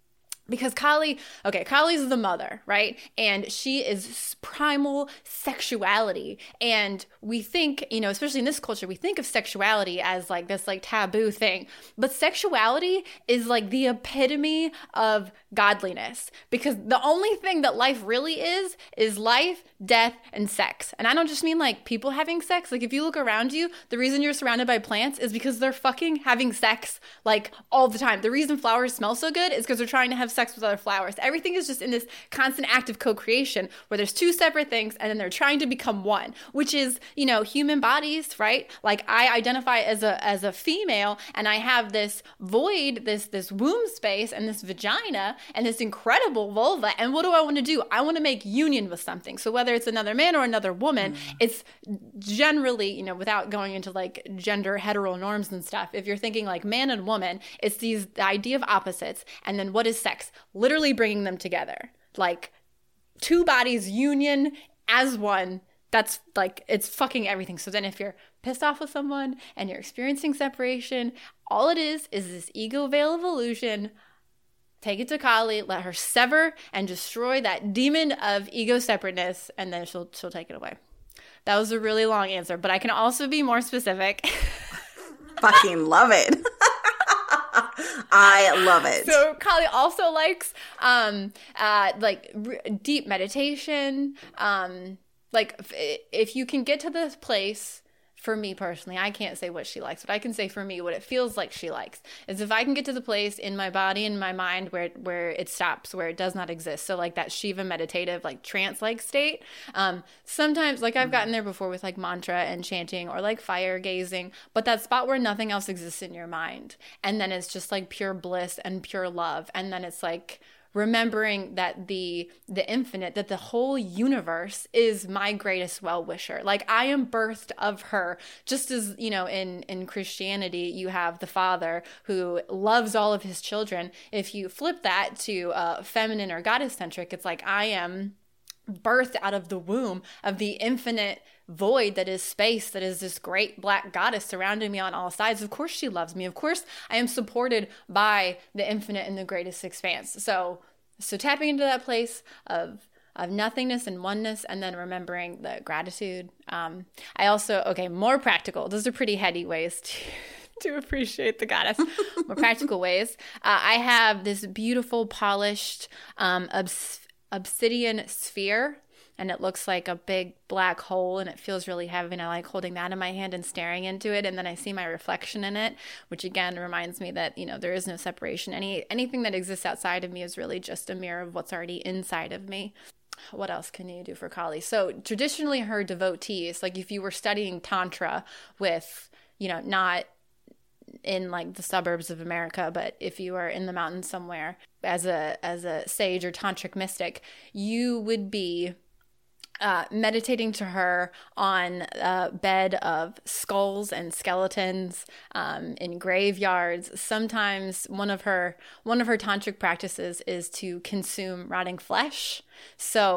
Because Kali, okay, Kali's the mother, right? And she is primal sexuality. And we think, you know, especially in this culture, we think of sexuality as like this like taboo thing. But sexuality is like the epitome of godliness. Because the only thing that life really is, is life, death, and sex. And I don't just mean like people having sex. Like if you look around you, the reason you're surrounded by plants is because they're fucking having sex like all the time. The reason flowers smell so good is because they're trying to have sex sex with other flowers. Everything is just in this constant act of co-creation where there's two separate things and then they're trying to become one, which is, you know, human bodies, right? Like I identify as a as a female and I have this void, this this womb space and this vagina and this incredible vulva. And what do I want to do? I want to make union with something. So whether it's another man or another woman, mm. it's generally, you know, without going into like gender hetero norms and stuff, if you're thinking like man and woman, it's these the idea of opposites. And then what is sex? Literally bringing them together, like two bodies union as one. That's like, it's fucking everything. So then if you're pissed off with someone and you're experiencing separation, all it is is this ego veil of illusion. Take it to Kali, let her sever and destroy that demon of ego separateness, and then she'll she'll take it away. That was a really long answer, but I can also be more specific. Fucking love it. I love it. So Kali also likes um, uh, like r- deep meditation. Um, like if, if you can get to this place, for me personally, I can't say what she likes, but I can say for me what it feels like she likes is if I can get to the place in my body and my mind where it, where it stops, where it does not exist. So like that Shiva meditative, like trance-like state. Um, sometimes like I've gotten there before with like mantra and chanting or like fire gazing, but that spot where nothing else exists in your mind. And then it's just like pure bliss and pure love. And then it's like remembering that the the infinite, that the whole universe is my greatest well-wisher. Like I am birthed of her. Just as, you know, in, in Christianity, you have the Father who loves all of his children. If you flip that to uh, feminine or goddess-centric, it's like I am birthed out of the womb of the infinite void that is space, that is this great black goddess surrounding me on all sides. Of course she loves me. Of course I am supported by the infinite and the greatest expanse. So so tapping into that place of of nothingness and oneness, and then remembering the gratitude. Um, I also, okay, more practical. Those are pretty heady ways to to appreciate the goddess. More practical ways. Uh, I have this beautiful, polished, um, obs- obsidian sphere. And it looks like a big black hole and it feels really heavy. And I like holding that in my hand and staring into it. And then I see my reflection in it, which again reminds me that, you know, there is no separation. Any anything that exists outside of me is really just a mirror of what's already inside of me. What else can you do for Kali? So traditionally her devotees, like if you were studying Tantra with, you know, not in like the suburbs of America, but if you are in the mountains somewhere as a as a sage or tantric mystic, you would be Uh, meditating to her on a bed of skulls and skeletons um, in graveyards. Sometimes one of her one of her tantric practices is to consume rotting flesh. So,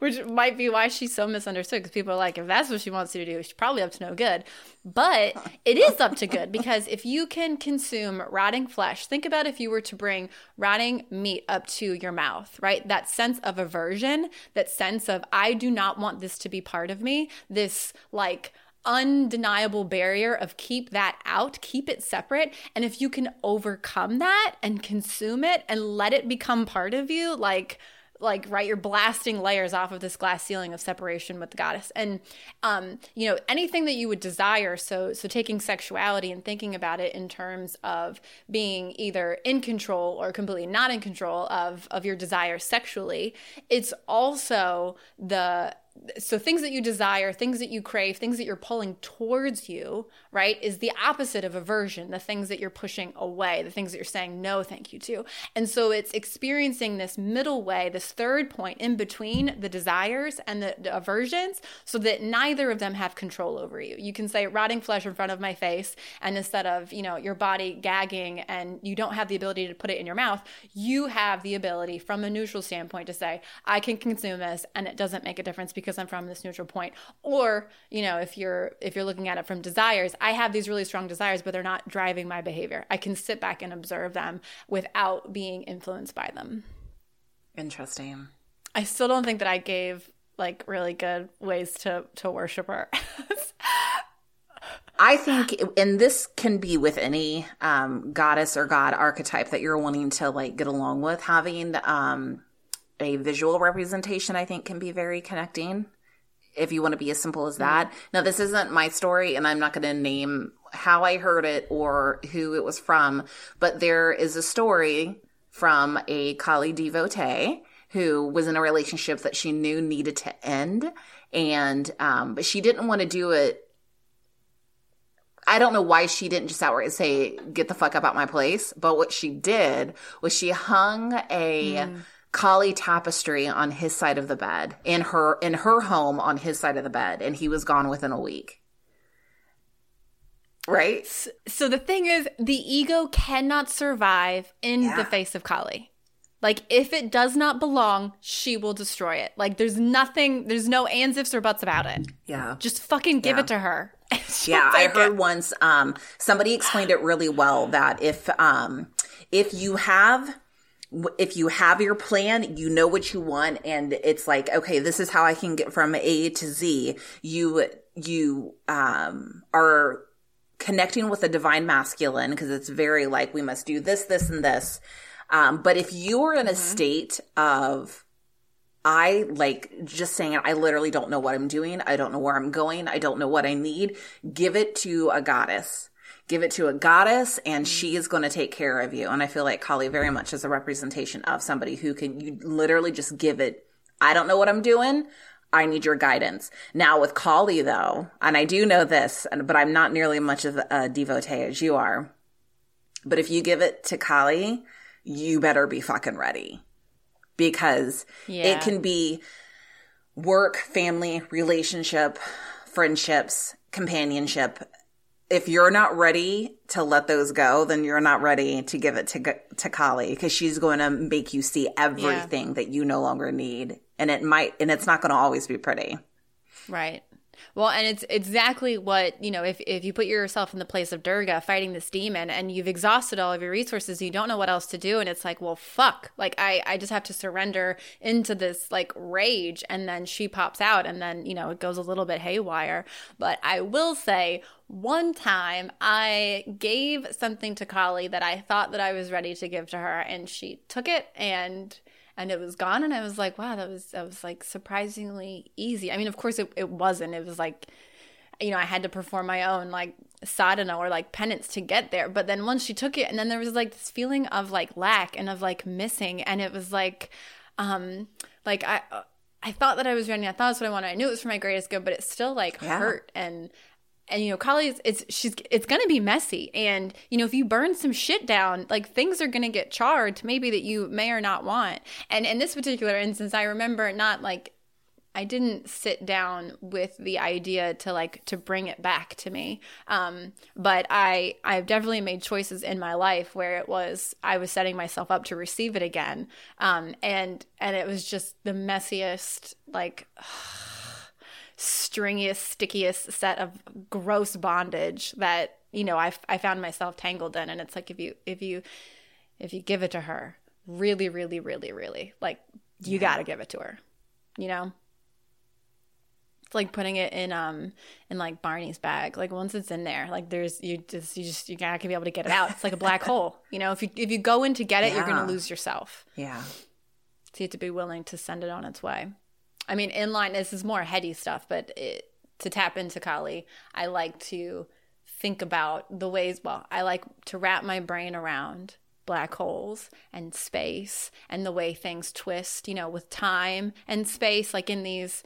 which might be why she's so misunderstood, because people are like, if that's what she wants you to do, she's probably up to no good. But it is up to good, because if you can consume rotting flesh, think about if you were to bring rotting meat up to your mouth, right? That sense of aversion, that sense of I do not want this to be part of me, this like undeniable barrier of keep that out, keep it separate. And if you can overcome that and consume it and let it become part of you, like like, right, you're blasting layers off of this glass ceiling of separation with the goddess. And, um, you know, anything that you would desire, so so taking sexuality and thinking about it in terms of being either in control or completely not in control of, of your desire sexually, it's also the... So things that you desire, things that you crave, things that you're pulling towards you, right, is the opposite of aversion, the things that you're pushing away, the things that you're saying no thank you to. And so it's experiencing this middle way, this third point in between the desires and the, the aversions, so that neither of them have control over you. You can say rotting flesh in front of my face, and instead of, you know, your body gagging and you don't have the ability to put it in your mouth, you have the ability from a neutral standpoint to say, I can consume this and it doesn't make a difference because because I'm from this neutral point. Or, you know, if you're if you're looking at it from desires, I have these really strong desires, but they're not driving my behavior. I can sit back and observe them without being influenced by them. Interesting. I still don't think that I gave like really good ways to to worship her. I think, and this can be with any um, goddess or god archetype that you're wanting to like get along with, having um, a visual representation, I think, can be very connecting if you want to be as simple as that. Mm-hmm. Now, this isn't my story, and I'm not going to name how I heard it or who it was from, but there is a story from a Kali devotee who was in a relationship that she knew needed to end, and um, but she didn't want to do it. I don't know why she didn't just outright say, get the fuck up out my place. But what she did was she hung a mm. Kali tapestry on his side of the bed, in her in her home on his side of the bed. And he was gone within a week. Right? So the thing is, the ego cannot survive in yeah. the face of Kali. Like, if it does not belong, she will destroy it. Like, there's nothing, there's no ands, ifs, or buts about it. Yeah. Just fucking give yeah. it to her. Yeah, I heard once um, somebody explained it really well that if um, if you have if you have your plan, you know what you want, and it's like, okay, this is how I can get from A to Z. You you um, are connecting with the divine masculine because it's very like we must do this, this, and this. Um, but if you are in a mm-hmm. state of I like just saying it, I literally don't know what I'm doing. I don't know where I'm going. I don't know what I need. Give it to a goddess. Give it to a goddess and she is going to take care of you. And I feel like Kali very much is a representation of somebody who can, you literally just give it. I don't know what I'm doing. I need your guidance. Now with Kali though, and I do know this, but I'm not nearly much of a devotee as you are. But if you give it to Kali, you better be fucking ready. Because yeah. it can be work, family, relationship, friendships, companionship. If you're not ready to let those go, then you're not ready to give it to, to Kali, because she's going to make you see everything yeah. that you no longer need. And it might, and it's not going to always be pretty. Right. Well, and it's exactly what, you know, if, if you put yourself in the place of Durga fighting this demon and you've exhausted all of your resources, you don't know what else to do. And it's like, well, fuck, like I, I just have to surrender into this like rage. And then she pops out and then, you know, it goes a little bit haywire. But I will say one time I gave something to Kali that I thought that I was ready to give to her and she took it and And it was gone, and I was like, wow, that was that was like surprisingly easy. I mean, of course it, it wasn't. It was like, you know, I had to perform my own like sadhana or like penance to get there. But then once she took it, and then there was like this feeling of like lack and of like missing, and it was like, um, like I I thought that I was ready. I thought that's what I wanted. I knew it was for my greatest good, but it still like yeah. hurt and. And, you know, Kali, it's she's it's going to be messy. And, you know, if you burn some shit down, like things are going to get charred maybe that you may or not want. And in this particular instance, I remember not like I didn't sit down with the idea to like to bring it back to me. Um, but I I've definitely made choices in my life where it was I was setting myself up to receive it again. Um, and and it was just the messiest, like stringiest, stickiest set of gross bondage that, you know, I, I found myself tangled in. And it's like, if you, if you, if you give it to her really, really, really, really, like you yeah. got to give it to her, you know, it's like putting it in, um, in like Barney's bag. Like once it's in there, like there's, you just, you just, you're not gonna be able to get it out. It's like a black hole, you know, if you, if you go in to get it, yeah. you're going to lose yourself. Yeah. So you have to be willing to send it on its way. I mean, inline, this is more heady stuff, but it, to tap into Kali, I like to think about the ways, well, I like to wrap my brain around black holes and space and the way things twist, you know, with time and space, like in these,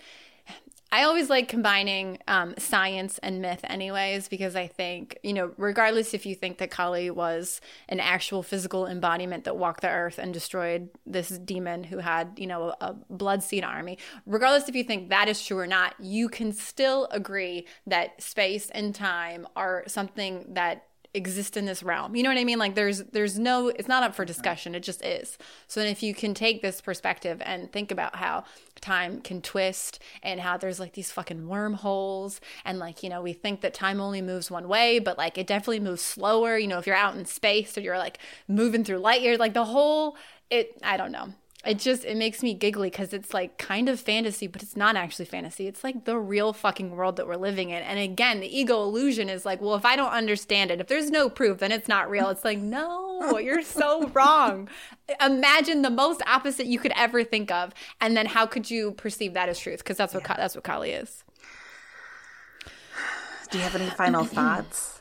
I always like combining um, science and myth anyways, because I think, you know, regardless if you think that Kali was an actual physical embodiment that walked the earth and destroyed this demon who had, you know, a, a blood seed army, regardless if you think that is true or not, you can still agree that space and time are something that exist in this realm. You know what I mean? Like there's there's no, it's not up for discussion. It just is. So then if you can take this perspective and think about how time can twist and how there's like these fucking wormholes and like, you know, we think that time only moves one way, but like it definitely moves slower. You know, if you're out in space or you're like moving through light years, like the whole, it, I don't know. It just, it makes me giggly because it's like kind of fantasy, but it's not actually fantasy. It's like the real fucking world that we're living in. And again, the ego illusion is like, well, if I don't understand it, if there's no proof, then it's not real. It's like, no, you're so wrong. Imagine the most opposite you could ever think of. And then how could you perceive that as truth? Because that's what yeah. that's what Kali is. Do you have any final thoughts?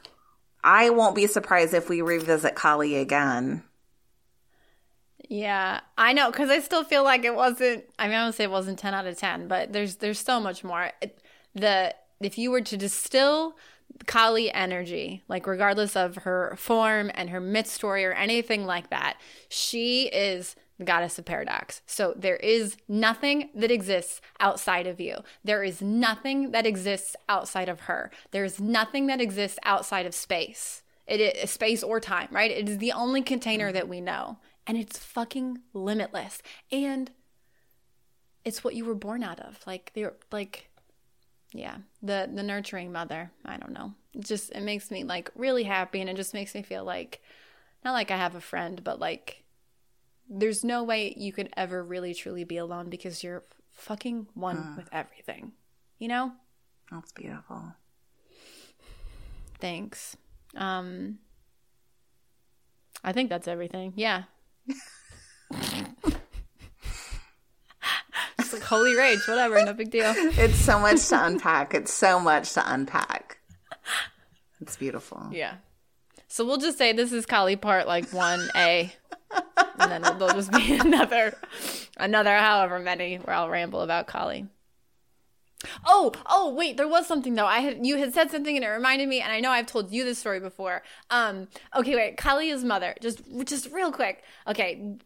I won't be surprised if we revisit Kali again. Yeah, I know, because I still feel like it wasn't, I mean, I would say it wasn't ten out of ten, but there's there's so much more. It, the if you were to distill Kali energy, like regardless of her form and her myth story or anything like that, she is the goddess of paradox. So there is nothing that exists outside of you. There is nothing that exists outside of her. There is nothing that exists outside of space. It is space or time, right? It is the only container that we know. And it's fucking limitless. And it's what you were born out of. Like, the, like, yeah, the, the nurturing mother. I don't know. It just, it makes me, like, really happy. And it just makes me feel like, not like I have a friend, but, like, there's no way you could ever really truly be alone because you're fucking one mm. with everything. You know? That's beautiful. Thanks. Um, I think that's everything. Yeah. It's like holy rage, whatever, no big deal. It's so much to unpack. It's so much to unpack. It's beautiful. Yeah. So we'll just say this is Kali part like one A, and then there'll just be another, another however many where I'll ramble about Kali. Oh, oh, wait, there was something, though. I had You had said something, and it reminded me, and I know I've told you this story before. Um, okay, wait, Kali's mother, just just real quick. Okay,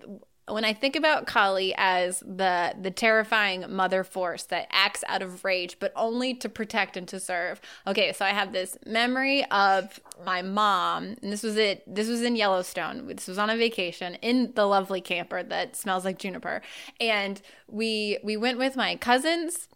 when I think about Kali as the, the terrifying mother force that acts out of rage, but only to protect and to serve. Okay, so I have this memory of my mom, and this was it. This was in Yellowstone. This was on a vacation in the lovely camper that smells like juniper. And we we went with my cousins.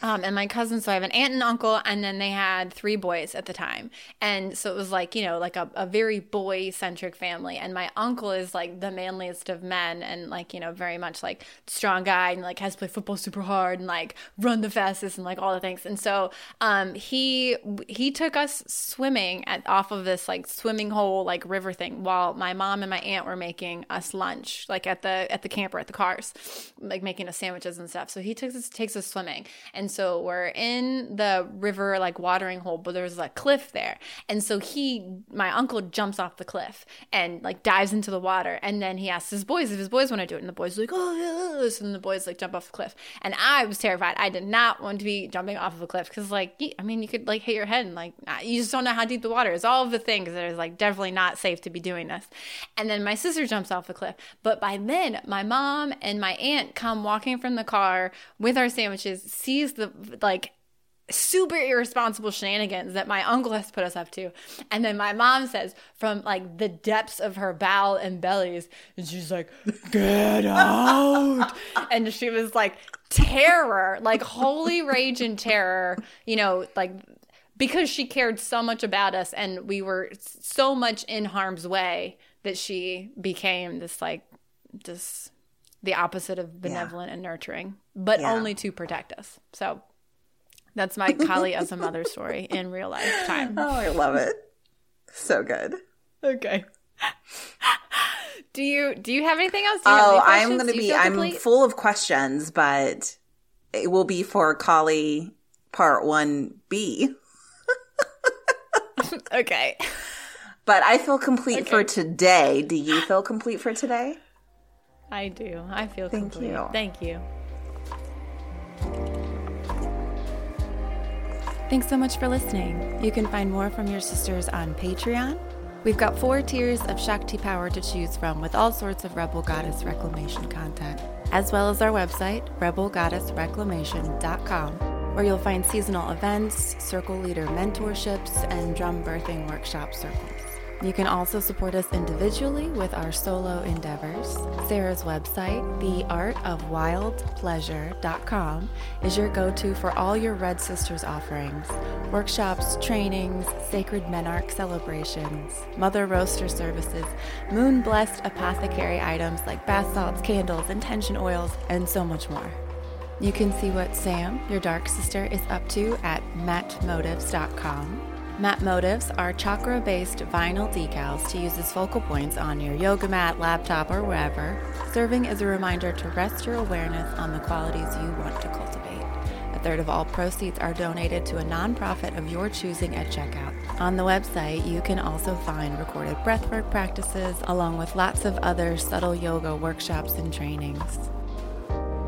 Um, and my cousins, so I have an aunt and uncle, and then they had three boys at the time. And so it was like, you know, like a, a very boy-centric family. And my uncle is like the manliest of men and like, you know, very much like strong guy and like has to play football super hard and like run the fastest and like all the things. And so um, he he took us swimming at, off of this like swimming hole, like river thing while my mom and my aunt were making us lunch, like at the at the camper, at the cars, like making us sandwiches and stuff. So he takes us, takes us swimming. And And so we're in the river, like watering hole, but there's a cliff there. And so he, my uncle jumps off the cliff and like dives into the water. And then he asks his boys if his boys want to do it. And the boys are like, oh, yes. And the boys like jump off the cliff. And I was terrified. I did not want to be jumping off of a cliff because like, I mean, you could like hit your head and like, you just don't know how deep the water is. All of the things that is like definitely not safe to be doing this. And then my sister jumps off the cliff. But by then my mom and my aunt come walking from the car with our sandwiches, sees the like super irresponsible shenanigans that my uncle has put us up to. And then my mom says from like the depths of her bowel and bellies, and she's like, get out. And she was like terror, like holy rage and terror, you know, like because she cared so much about us and we were so much in harm's way that she became this like just the opposite of benevolent yeah. and nurturing, but yeah. only to protect us. So that's my Kali as a mother story in real life time. Oh, I love it. So good. Okay. Do you do you have anything else? Do you oh, have any I'm going to be – I'm complete? Full of questions, but it will be for Kali part one B. Okay. But I feel complete okay. for today. Do you feel complete for today? I do. I feel Thank complete. You. Thank you. Thanks so much for listening. You can find more from your sisters on Patreon. We've got four tiers of Shakti power to choose from with all sorts of Rebel Goddess Reclamation content, as well as our website, rebel goddess reclamation dot com, where you'll find seasonal events, circle leader mentorships, and drum birthing workshop circles. You can also support us individually with our solo endeavors. Sarah's website, the art of wild pleasure dot com, is your go-to for all your Red Sisters offerings, workshops, trainings, sacred menarche celebrations, mother roaster services, moon-blessed apothecary items like bath salts, candles, intention oils, and so much more. You can see what Sam, your dark sister, is up to at matt motives dot com. Matt Motives are chakra-based vinyl decals to use as focal points on your yoga mat, laptop, or wherever, serving as a reminder to rest your awareness on the qualities you want to cultivate. A third of all proceeds are donated to a nonprofit of your choosing at checkout. On the website, you can also find recorded breathwork practices, along with lots of other subtle yoga workshops and trainings.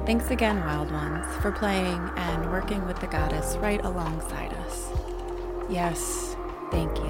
Thanks again, Wild Ones, for playing and working with the goddess right alongside us. Yes, thank you.